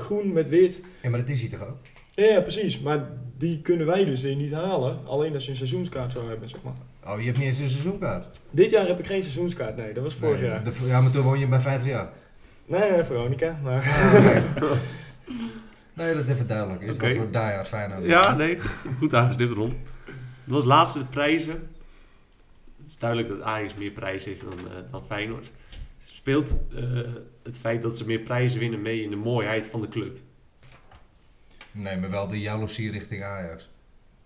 groen met wit. Ja, maar dat is hij toch ook? Ja, precies. Maar die kunnen wij dus weer niet halen. Alleen als je een seizoenskaart zou hebben, zeg maar. Oh, je hebt niet eens een seizoenskaart? Dit jaar heb ik geen seizoenskaart, nee. Dat was vorig jaar. Ja, maar toen woon je bij 50 jaar. Nee, Veronica. Maar... Nee, dat even duidelijk is. Okay. Wat voor diehard Feyenoord. Ja, nee. Goed aangestipt, Ron. Dat was laatste prijzen. Het is duidelijk dat Ajax meer prijzen heeft dan Feyenoord. Speelt het feit dat ze meer prijzen winnen mee in de mooiheid van de club? Nee, maar wel de jaloezie richting Ajax.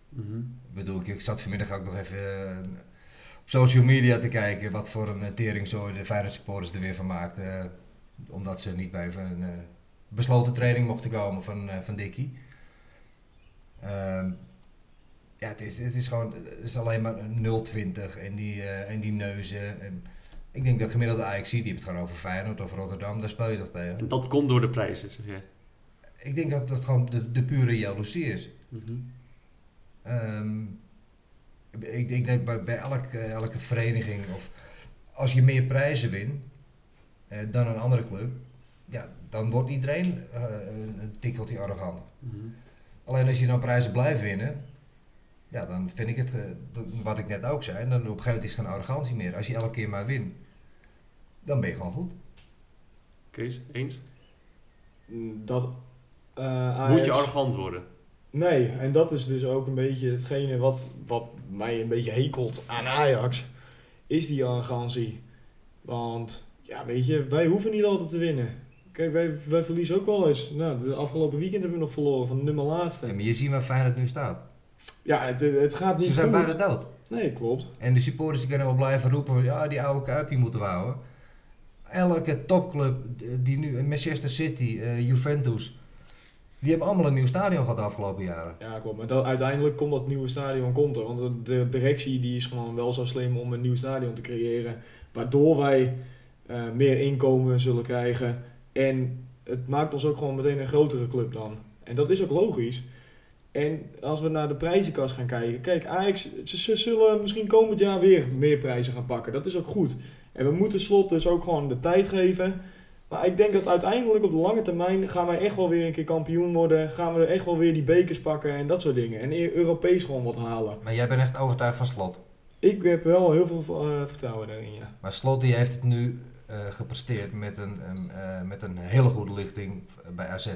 Mm-hmm. Ik bedoel, ik zat vanmiddag ook nog even op social media te kijken... wat voor een teringzooi de Feyenoord supporters er weer van maakten. Omdat ze niet bij... besloten training mochten komen van Dickie. Ja, het is alleen maar 0,20 en die neuzen. En ik denk dat gemiddelde Ajax die het gewoon over Feyenoord of Rotterdam, daar speel je toch tegen. En dat komt door de prijzen, zeg jij? Ik denk dat dat gewoon de pure jaloezie is. Mm-hmm. Ik denk bij elke vereniging, of als je meer prijzen wint dan een andere club, ja, dan wordt iedereen een tikkeltje arrogant. Mm-hmm. Alleen als je dan prijzen blijft winnen, ja, dan vind ik het, wat ik net ook zei, dan op een gegeven moment is er geen arrogantie meer. Als je elke keer maar wint, dan ben je gewoon goed. Kees, eens? Dat, moet je arrogant worden? Nee, en dat is dus ook een beetje hetgene wat mij een beetje hekelt aan Ajax, is die arrogantie. Want, ja, weet je, wij hoeven niet altijd te winnen. Kijk, wij verliezen ook wel eens. Nou, de afgelopen weekend hebben we nog verloren van de nummer laatste. Ja, maar je ziet waar Feyenoord nu staat. Ja, het gaat niet goed. Ze zijn bijna dood. Nee, klopt. En de supporters die kunnen wel blijven roepen, ja, die oude Kuip die moeten we houden. Elke topclub die nu, Manchester City, Juventus, Die hebben allemaal een nieuw stadion gehad de afgelopen jaren. Ja, klopt. Maar uiteindelijk komt dat nieuwe stadion er. Want de directie die is gewoon wel zo slim om een nieuw stadion te creëren. Waardoor wij meer inkomen zullen krijgen. En het maakt ons ook gewoon meteen een grotere club dan. En dat is ook logisch. En als we naar de prijzenkast gaan kijken. Kijk, Ajax, ze zullen misschien komend jaar weer meer prijzen gaan pakken. Dat is ook goed. En we moeten Slot dus ook gewoon de tijd geven. Maar ik denk dat uiteindelijk op de lange termijn gaan wij echt wel weer een keer kampioen worden. Gaan we echt wel weer die bekers pakken en dat soort dingen. En Europees gewoon wat halen. Maar jij bent echt overtuigd van Slot? Ik heb wel heel veel vertrouwen daarin, ja. Maar Slot die heeft het nu gepresteerd met een hele goede lichting bij AZ.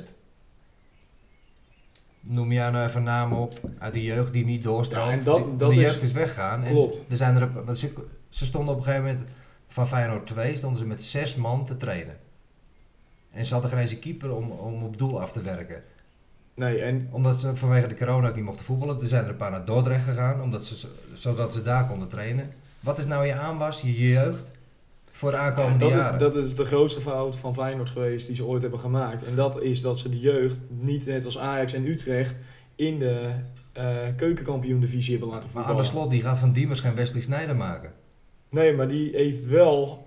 Noem jij nou even namen op uit de jeugd die niet doorstroomt. Ja, de jeugd is weggaan. Klopt. En ze stonden op een gegeven moment van Feyenoord 2 stonden ze met 6 man te trainen. En ze hadden geen eens een keeper om op doel af te werken. Nee, en omdat ze vanwege de corona ook niet mochten voetballen. Er zijn er een paar naar Dordrecht gegaan, zodat ze daar konden trainen. Wat is nou je aanwas, je jeugd, voor de aankomende jaren? Dat is de grootste fout van Feyenoord geweest die ze ooit hebben gemaakt. En dat is dat ze de jeugd, niet net als Ajax en Utrecht, in de Keukenkampioendivisie hebben laten voetballen. Maar Arne Slot die gaat van Diemers geen Wesley Sneijder maken. Nee, maar die heeft wel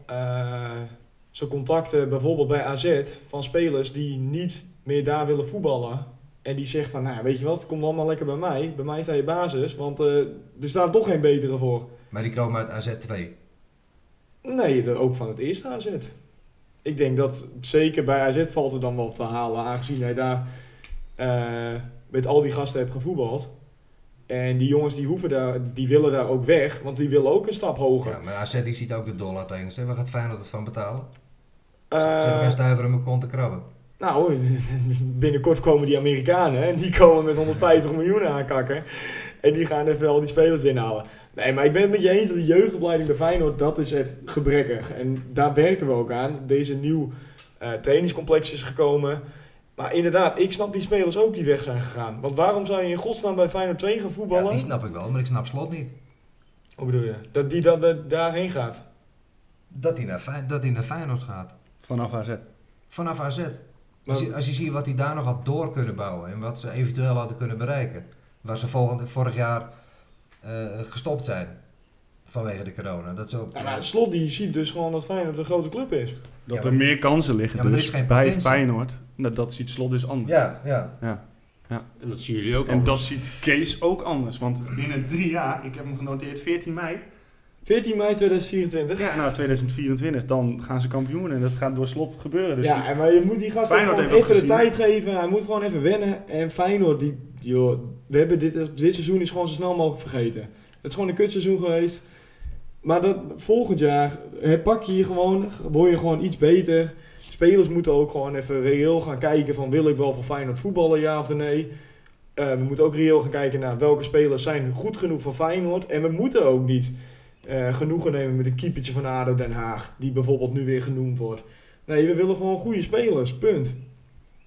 zijn contacten bijvoorbeeld bij AZ van spelers die niet meer daar willen voetballen. En die zegt van, nou weet je wat, kom allemaal lekker bij mij. Bij mij sta je basis, want er staat toch geen betere voor. Maar die komen uit AZ 2? Nee, ook van het eerste AZ. Ik denk dat zeker bij AZ valt er dan wel op te halen, aangezien hij daar met al die gasten heeft gevoetbald. En die jongens die willen daar ook weg, want die willen ook een stap hoger. Ja, maar AZ die ziet ook de dollar tegen ze. Waar gaat Feyenoord het van betalen? Ze hebben geen stuiver om hun kont te krabben. Nou, binnenkort komen die Amerikanen en die komen met 150 miljoen aankakken. En die gaan even al die spelers binnenhalen. Nee, maar ik ben het met je eens dat de jeugdopleiding bij Feyenoord, dat is echt gebrekkig. En daar werken we ook aan. Deze nieuw trainingscomplex is gekomen. Maar inderdaad, ik snap die spelers ook die weg zijn gegaan. Want waarom zou je in godsnaam bij Feyenoord 2 gaan voetballen? Ja, die snap ik wel, maar ik snap Slot niet. Hoe bedoel je? Dat die daarheen gaat? Dat hij naar Feyenoord gaat. Vanaf AZ. Maar als je ziet wat hij daar nog had door kunnen bouwen en wat ze eventueel hadden kunnen bereiken. Waar ze vorig jaar gestopt zijn vanwege de corona. Dat is ook... Ja, maar Slot die ziet dus gewoon dat Feyenoord een grote club is. Dat er meer kansen liggen dus bij Feyenoord. Dat ziet Slot dus anders. Ja. En dat zien jullie ook anders. En dat ziet Kees ook anders. Want binnen 3 jaar, ik heb hem genoteerd, 14 mei 2024. Ja, nou 2024, dan gaan ze kampioen en dat gaat door Slot gebeuren. Dus ja, maar je moet die gasten Feyenoord gewoon even de tijd geven. Hij moet gewoon even wennen. En Feyenoord, we hebben dit seizoen is gewoon zo snel mogelijk vergeten. Het is gewoon een kutseizoen geweest. Maar volgend jaar word je gewoon iets beter. Spelers moeten ook gewoon even reëel gaan kijken van wil ik wel voor Feyenoord voetballen, ja of nee. We moeten ook reëel gaan kijken naar welke spelers zijn goed genoeg voor Feyenoord. En we moeten ook niet genoegen nemen met een keepertje van ADO Den Haag, die bijvoorbeeld nu weer genoemd wordt. Nee, we willen gewoon goede spelers, punt.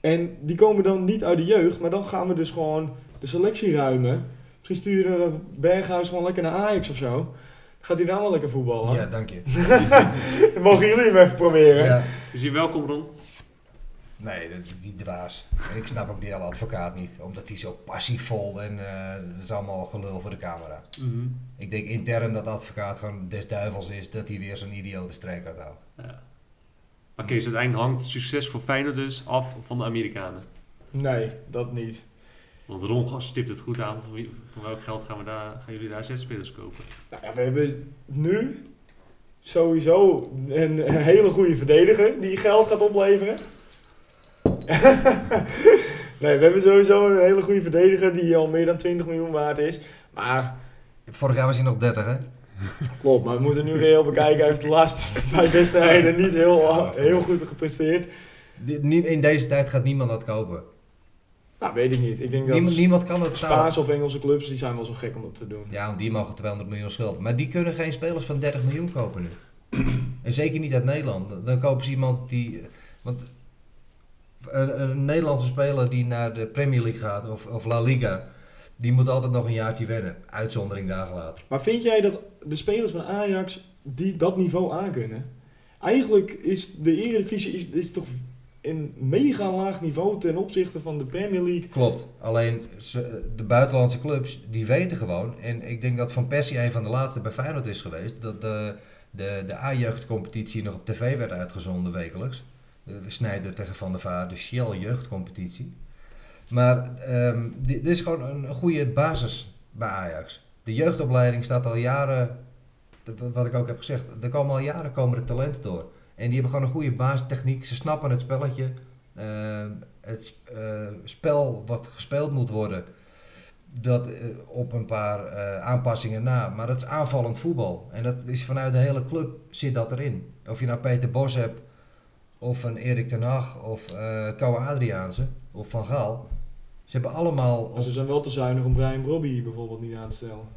En die komen dan niet uit de jeugd, maar dan gaan we dus gewoon de selectie ruimen. Misschien sturen we Berghuis gewoon lekker naar Ajax of zo. Gaat hij daar wel lekker voetballen? Ja, dank je. Dan mogen jullie hem even proberen. Ja. Is hij welkom, Ron? Nee, die dwaas. Ik snap ook die hele advocaat niet. Omdat hij zo passievol en dat is allemaal gelul voor de camera. Mm-hmm. Ik denk intern dat de advocaat gewoon des duivels is. Dat hij weer zo'n idiote strijk uithoudt. Ja. Maar Kees, uiteindelijk hangt succes voor Feyenoord dus af van de Amerikanen. Nee, dat niet. Want Ron stipt het goed aan van welk geld gaan jullie daar AZ-spelers kopen? Nou ja, we hebben nu sowieso een hele goede verdediger die geld gaat opleveren. Nee, we hebben sowieso een hele goede verdediger die al meer dan 20 miljoen waard is. Maar vorig jaar was hij nog 30, hè? Klopt, maar we moeten nu reëel bekijken. Hij heeft de laatste bij wedstrijden niet heel goed gepresteerd. In deze tijd gaat niemand dat kopen. Nou, weet ik niet. Ik denk dat niemand kan het Spaanse of Engelse clubs, die zijn wel zo gek om dat te doen. Ja, want die mogen 200 miljoen schulden. Maar die kunnen geen spelers van 30 miljoen kopen nu. En zeker niet uit Nederland. Dan kopen ze iemand die... Want een Nederlandse speler die naar de Premier League gaat of La Liga, die moet altijd nog een jaartje wennen. Uitzondering dagen later. Maar vind jij dat de spelers van Ajax die dat niveau aankunnen? Eigenlijk is de Eredivisie is toch... een mega laag niveau ten opzichte van de Premier League. Klopt, alleen de buitenlandse clubs die weten gewoon, en ik denk dat Van Persie een van de laatste bij Feyenoord is geweest, dat de A-jeugdcompetitie nog op tv werd uitgezonden wekelijks. We snijden tegen Van der Vaart, de Shell-jeugdcompetitie. Maar dit is gewoon een goede basis bij Ajax. De jeugdopleiding staat al jaren, wat ik ook heb gezegd, er komen al jaren de talenten door. En die hebben gewoon een goede basistechniek. Ze snappen het spelletje. Het spel wat gespeeld moet worden, dat op een paar aanpassingen na. Maar dat is aanvallend voetbal. En dat is vanuit de hele club zit dat erin. Of je nou Peter Bos hebt, of een Erik ten Hag, of Kouwe Adriaanse, of Van Gaal. Ze hebben allemaal... Maar ze zijn wel te zuinig om Brian Robbie bijvoorbeeld niet aan te stellen.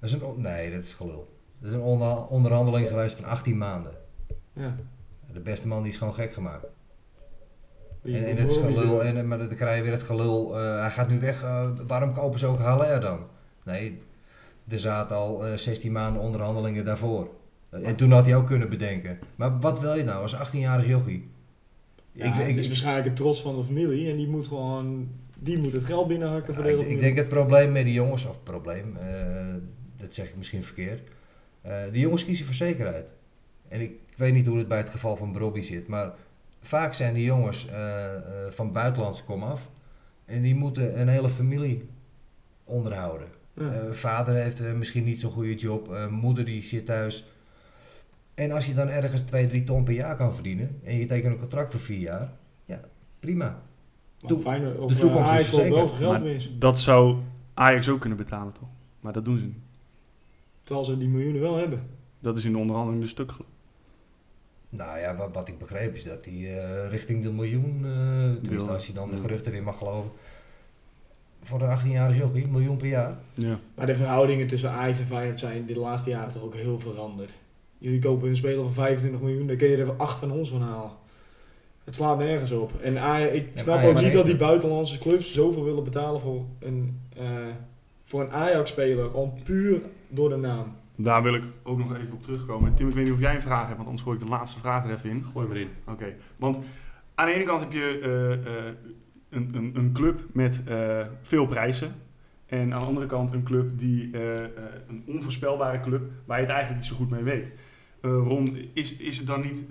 Dat is nee, dat is gelul. Dat is een onderhandeling geweest van 18 maanden. Ja. De beste man die is gewoon gek gemaakt. En het is gelul, maar dan krijg je weer het gelul. Hij gaat nu weg, waarom kopen ze ook Haller dan? Nee, er zaten al 16 maanden onderhandelingen daarvoor. En toen had hij ook kunnen bedenken. Maar wat wil je nou als 18-jarig jochie? Ja, het is waarschijnlijk het trots van de familie en die moet gewoon... Die moet het geld binnenhakken voor de hele familie. Ik denk het probleem met die jongens, of probleem, dat zeg ik misschien verkeerd. Die jongens kiezen voor zekerheid. En ik weet niet hoe het bij het geval van Robbie zit, maar vaak zijn die jongens van buitenlandse komaf en die moeten een hele familie onderhouden. Ja. Vader heeft misschien niet zo'n goede job, moeder die zit thuis. En als je dan ergens 2-3 ton per jaar kan verdienen en je tekent een contract voor 4 jaar, ja, prima. De toekomst is zeker. Dat zou Ajax ook kunnen betalen, toch? Maar dat doen ze niet. Terwijl ze die miljoenen wel hebben. Dat is in de onderhandeling een stuk. Nou ja, wat ik begreep is dat die richting de miljoen... tenminste, als je dan de geruchten weer mag geloven... Voor een 18-jarige jochie, miljoen per jaar. Ja. Maar de verhoudingen tussen Ajax en Feyenoord zijn de laatste jaren toch ook heel veranderd. Jullie kopen een speler van 25 miljoen, dan kun je er 8 van ons van halen. Het slaat nergens op. En ik snap ook niet dat die buitenlandse clubs zoveel willen betalen voor een Ajax-speler. Gewoon puur door de naam. Daar wil ik ook nog even op terugkomen. Tim, ik weet niet of jij een vraag hebt, want anders gooi ik de laatste vraag er even in. Gooi maar in. Oké. Want aan de ene kant heb je een club met veel prijzen. En aan de andere kant een club die een onvoorspelbare club waar je het eigenlijk niet zo goed mee weet. Ron, is het dan niet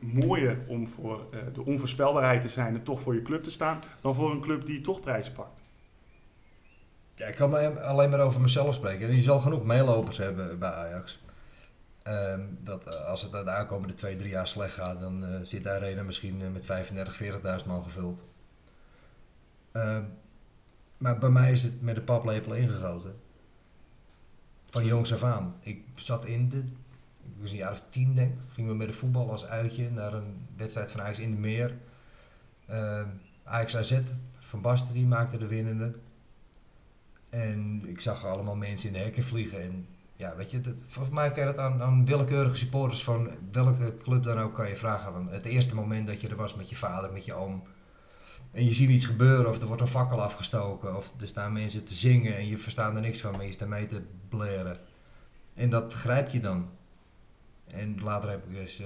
mooier om voor de onvoorspelbaarheid te zijn en toch voor je club te staan, dan voor een club die toch prijzen pakt? Ja, ik kan alleen maar over mezelf spreken. En je zal genoeg meelopers hebben bij Ajax. Als het aan de aankomende 2-3 jaar slecht gaat, dan zit de arena misschien met 35.000, 40.000 man gevuld. Maar bij mij is het met de paplepel ingegoten. Van jongs af aan. Ik zat ik was een jaar of 10 denk ik. Gingen we met de voetbal als uitje naar een wedstrijd van Ajax in de Meer. Ajax AZ, Van Basten die maakte de winnende. En ik zag allemaal mensen in de hekken vliegen. En ja, weet je, volgens mij kan je dat aan willekeurige supporters van welke club dan ook kan je vragen. Want het eerste moment dat je er was met je vader, met je oom. En je ziet iets gebeuren of er wordt een fakkel afgestoken. Of er staan mensen te zingen en je verstaat er niks van. Maar je staat mee te bleren. En dat grijpt je dan. En later heb ik dus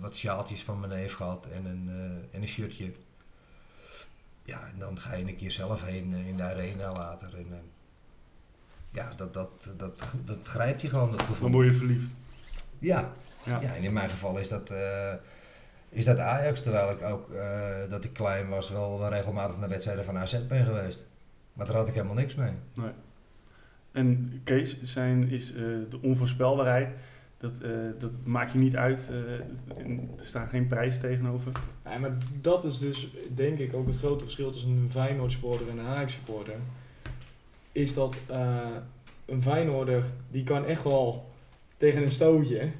wat sjaaltjes van mijn neef gehad en een shirtje. Ja, en dan ga je een keer zelf heen in de arena later. En, ja, dat grijpt je gewoon, dat gevoel. Dan word je verliefd. Ja. En in mijn geval is dat Ajax. Terwijl ik ook, dat ik klein was, wel regelmatig naar wedstrijden van AZ ben geweest. Maar daar had ik helemaal niks mee. Nee. En Kees, de onvoorspelbaarheid... Dat maakt je niet uit. Er staan geen prijzen tegenover. Ja, maar dat is dus denk ik ook het grote verschil tussen een Feyenoord supporter en een Ajax supporter. Is dat een Feyenoorder die kan echt wel tegen een stootje.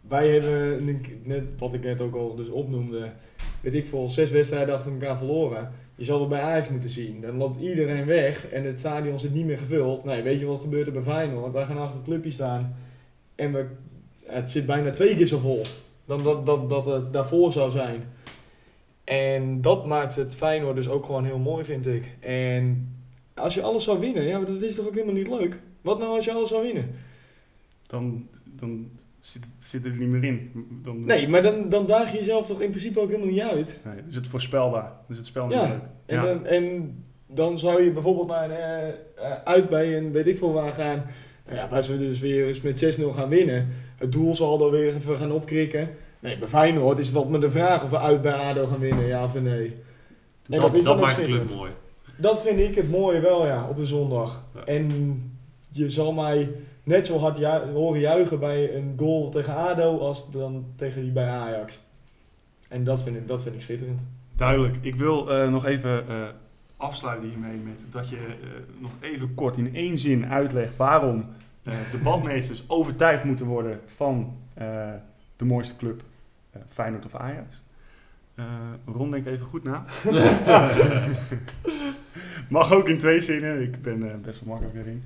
Wij hebben, net wat ik net ook al dus opnoemde, weet ik veel, 6 wedstrijden achter elkaar verloren. Je zal het bij Ajax moeten zien. Dan loopt iedereen weg en het stadion zit niet meer gevuld. Nee, weet je wat gebeurt er bij Feyenoord? Wij gaan achter het clubje staan. En het zit bijna 2 keer zo vol dan dat het daarvoor zou zijn. En dat maakt het Feyenoord dus ook gewoon heel mooi, vind ik. En als je alles zou winnen, ja, dat is toch ook helemaal niet leuk? Wat nou als je alles zou winnen? Dan zit er niet meer in. Dan nee, maar dan daag je jezelf toch in principe ook helemaal niet uit. Nee, dus het is voorspelbaar. Dus het spel niet leuk. Ja. En dan zou je bijvoorbeeld naar een uit bij een weet ik veel waar gaan. Nou ja, waar ze dus weer eens met 6-0 gaan winnen. Het doel zal dan weer even gaan opkrikken. Nee, bij Feyenoord is het altijd maar de vraag of we uit bij ADO gaan winnen, ja of nee. En dat maakt het club mooi. Dat vind ik het mooie wel, ja, op de zondag. Ja. En je zal mij net zo hard horen juichen bij een goal tegen ADO als dan tegen die bij Ajax. En dat vind ik schitterend. Duidelijk. Ik wil nog even afsluiten hiermee met dat je nog even kort in één zin uitlegt waarom debatmeesters overtuigd moeten worden van de mooiste club, Feyenoord of Ajax. Ron denkt even goed na. Mag ook in 2 zinnen. Ik ben best wel makkelijk erin.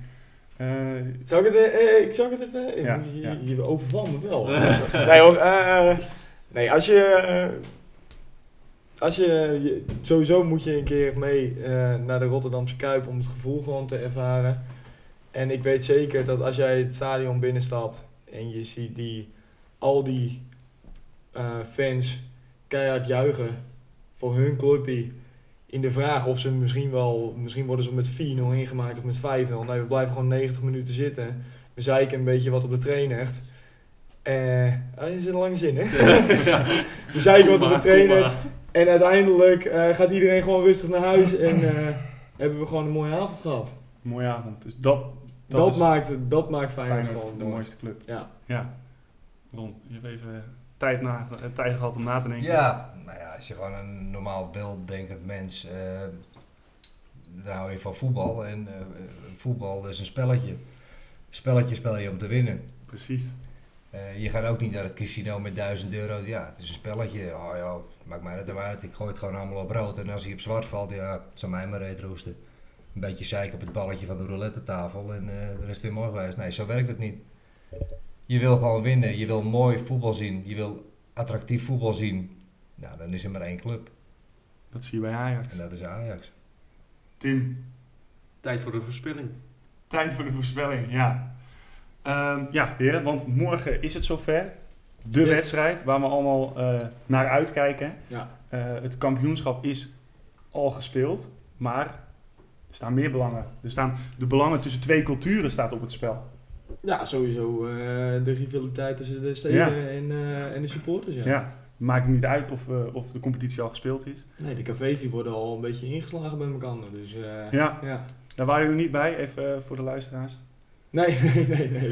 Zal ik het even... Ja. Je overvalt me wel. Nee hoor. Als je sowieso moet je een keer mee naar de Rotterdamse Kuip om het gevoel gewoon te ervaren. En ik weet zeker dat als jij het stadion binnenstapt en je ziet al die fans keihard juichen voor hun clubje in de vraag of ze misschien worden ze met 4-0 ingemaakt of met 5-0. Nee, we blijven gewoon 90 minuten zitten. We zeiken een beetje wat op de trainer echt. Dat is een lange zin, hè? Ja. We zeiken wat op de trainer. En uiteindelijk gaat iedereen gewoon rustig naar huis en hebben we gewoon een mooie avond gehad. Mooie avond. Dus dat maakt Feyenoord gewoon de mooiste club. Ja. Ron, je hebt even tijd gehad om na te denken. Ja, nou ja, als je gewoon een normaal weldenkend mens, daar hou je van voetbal. En voetbal is een spelletje. Spelletje speel je om te winnen. Precies. Je gaat ook niet naar het casino met €1000. Ja, het is een spelletje. Oh ja, maakt mij dat uit. Ik gooi het gewoon allemaal op rood. En als hij op zwart valt, ja, het zou mij maar reet roesten. Een beetje zeik op het balletje van de roulette tafel. En dan is het weer mooi geweest. Nee, zo werkt het niet. Je wil gewoon winnen. Je wil mooi voetbal zien. Je wil attractief voetbal zien. Nou, dan is er maar één club. Dat zie je bij Ajax. En dat is Ajax. Tim. Tijd voor de voorspelling. Tijd voor de voorspelling, ja. Heren, want morgen is het zover. De wedstrijd waar we allemaal naar uitkijken. Ja. Het kampioenschap is al gespeeld. Maar er staan meer belangen. De belangen tussen 2 culturen staat op het spel. Ja, sowieso de rivaliteit tussen de steden en de supporters. Ja. Maakt het niet uit of de competitie al gespeeld is. Nee, de cafés die worden al een beetje ingeslagen bij elkaar. Dus, ja. Daar waren jullie niet bij, even voor de luisteraars. Nee,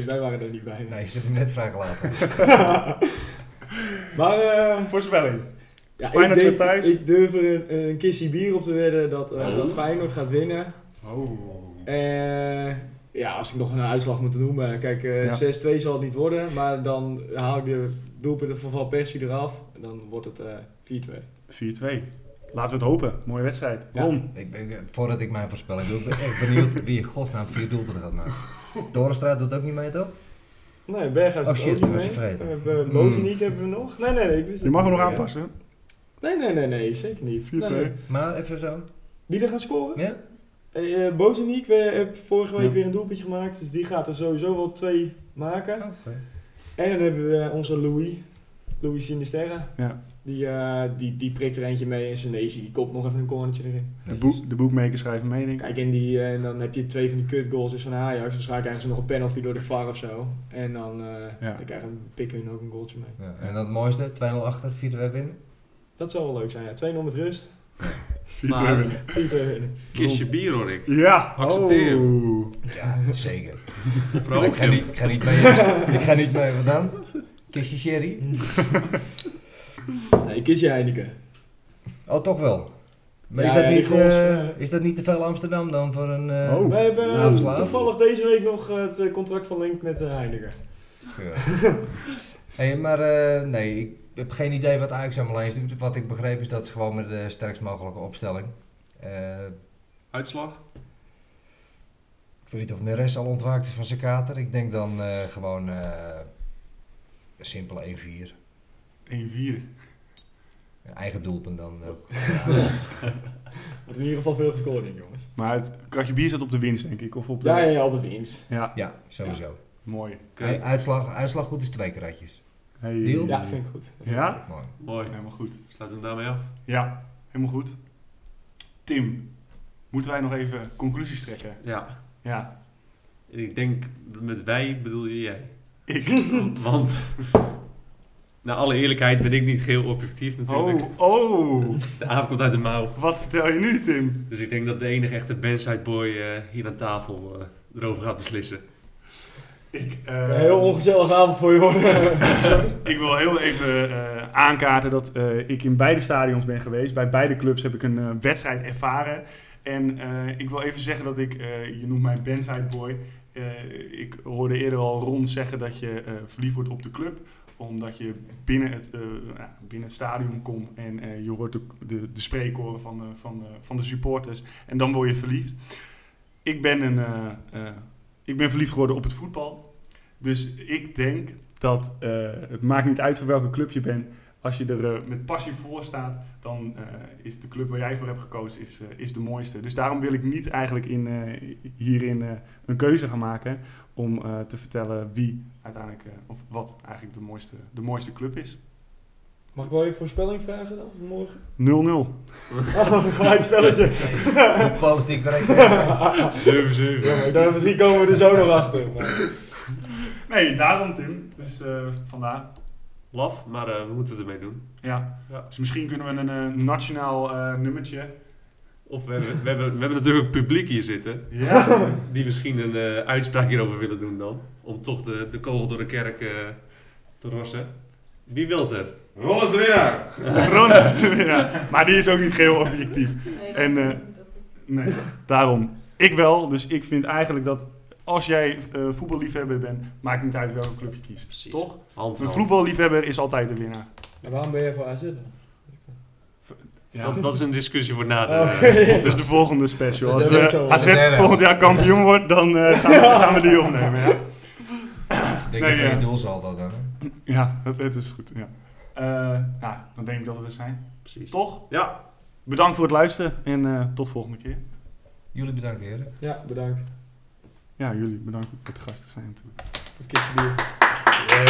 wij waren er niet bij. Nee, ze hebben net vragen laten. Maar voorspelling. Ja, Feyenoord gaat thuis. Ik durf er een kissie bier op te wedden dat Feyenoord gaat winnen. Oh. Ja, als ik nog een uitslag moet noemen. Kijk, 6-2 zal het niet worden. Maar dan haal ik de doelpunten van Van Persie eraf. En dan wordt het 4-2. 4-2. Laten we het hopen. Mooie wedstrijd. Ron. Ja. Voordat ik mijn voorspelling doe, ben ik benieuwd wie in godsnaam 4 doelpunten gaat maken. Torenstraat doet ook niet mee, toch? Nee, Berghuis doet ook niet mee. Bozeniak hebben we nog. Nee, ik wist. Je mag hem nog aanpassen. Nee, zeker niet. 4-2. Nee. Maar even zo. Wie er gaat scoren? Ja. Bozeniak, we hebben vorige week weer een doelpuntje gemaakt, dus die gaat er sowieso wel 2 maken. Okay. En dan hebben we onze Louis Sinisterra. Ja. Die prikt er eentje mee en Senesi, die kopt nog even een cornertje erin. De boekmakers schrijven mee, denk ik. Kijk, en dan heb je 2 van die kutgoals van Ajax, dus krijgen ze nog een penalty door de VAR of zo. En dan pikken hun ook een goaltje mee. Ja. En dat het mooiste, 2-0 achter, 4-2 winnen? Dat zou wel leuk zijn, ja. 2-0 met rust. 4-2 winnen. Kistje bier hoor ik. Ja. Accepteer. Oh. Ja, zeker. Vrouw, ik ga niet mee. Ik ga niet mee, wat dan? Kistje sherry? Nee, kistje Heineken. Oh, toch wel. Maar is dat niet te veel Amsterdam dan voor een... We hebben toevallig deze week nog het contract verlengd met Heineken. Ja. Hey, maar ik heb geen idee wat Ajax allemaal eens doet. Wat ik begreep is dat ze gewoon met de sterkst mogelijke opstelling. Uitslag? Ik weet niet of de rest al ontwaakt is van zijn kater. Ik denk dan gewoon een simpele 1-4. 1-4? Eigen doelpunt dan ook. Ja. Wat in ieder geval veel gescoord, jongens. Maar het kratje bier zit op de winst, denk ik? Of op de... Ja, op de winst. Ja, sowieso. Ja. Mooi. Uitslag goed is 2 karretjes. Hey. Deal? Ja, vind ik goed. Ja? Mooi. Mooi. Helemaal goed. Sluit hem daarmee af. Ja, helemaal goed. Tim, moeten wij nog even conclusies trekken? Ja. Ik denk, met wij bedoel je jij. Ik. Want, naar alle eerlijkheid ben ik niet heel objectief natuurlijk. Oh. De avond komt uit de mouw. Wat vertel je nu, Tim? Dus ik denk dat de enige echte Bandside Boy hier aan tafel erover gaat beslissen. Een heel ongezellige avond voor je worden. Ik wil heel even aankaarten dat ik in beide stadions ben geweest. Bij beide clubs heb ik een wedstrijd ervaren. En ik wil even zeggen dat ik, je noemt mij Bandside Boy. Ik hoorde eerder al Ron zeggen dat je verliefd wordt op de club. Omdat je binnen het stadion komt en je hoort de spreekkoren van de supporters. En dan word je verliefd. Ik ben verliefd geworden op het voetbal. Dus ik denk dat het maakt niet uit voor welke club je bent. Als je er met passie voor staat, dan is de club waar jij voor hebt gekozen is de mooiste. Dus daarom wil ik niet eigenlijk hierin een keuze gaan maken om te vertellen wie uiteindelijk of wat eigenlijk de mooiste club is. Mag ik wel je voorspelling vragen dan voor morgen? 0-0. Oh, een geluidsspelletje. De politiek direct. 7-7. Ja, misschien komen we er zo nog achter. Maar. Nee, daarom Tim. Dus vandaar. Laf, maar we moeten het ermee doen. Ja. Dus misschien kunnen we een nationaal nummertje. Of we hebben natuurlijk publiek hier zitten. Ja. Die misschien een uitspraak hierover willen doen dan. Om toch de kogel door de kerk te rossen. Wie wil er? Ron is de winnaar! Ron is de winnaar. Maar die is ook niet geheel objectief. Nee, daarom. Ik wel, dus ik vind eigenlijk dat als jij voetballiefhebber bent, maakt niet uit welke club je kiest. Precies. Toch? Een voetballiefhebber is altijd de winnaar. Maar waarom ben je voor AZ dan? Ja. Dat is een discussie voor na dus de volgende special. Dus als AZ volgend jaar kampioen wordt, dan gaan we die opnemen. Ja. Denk je van je doel zal dat dan? Hè? Ja, dat is goed. Ja. Dan denk ik dat we er zijn. Precies. Toch? Ja. Bedankt voor het luisteren en tot volgende keer. Jullie bedankt, heren. Ja, bedankt. Ja, jullie bedankt voor de gasten zijn natuurlijk.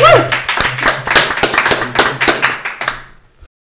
Tot keer.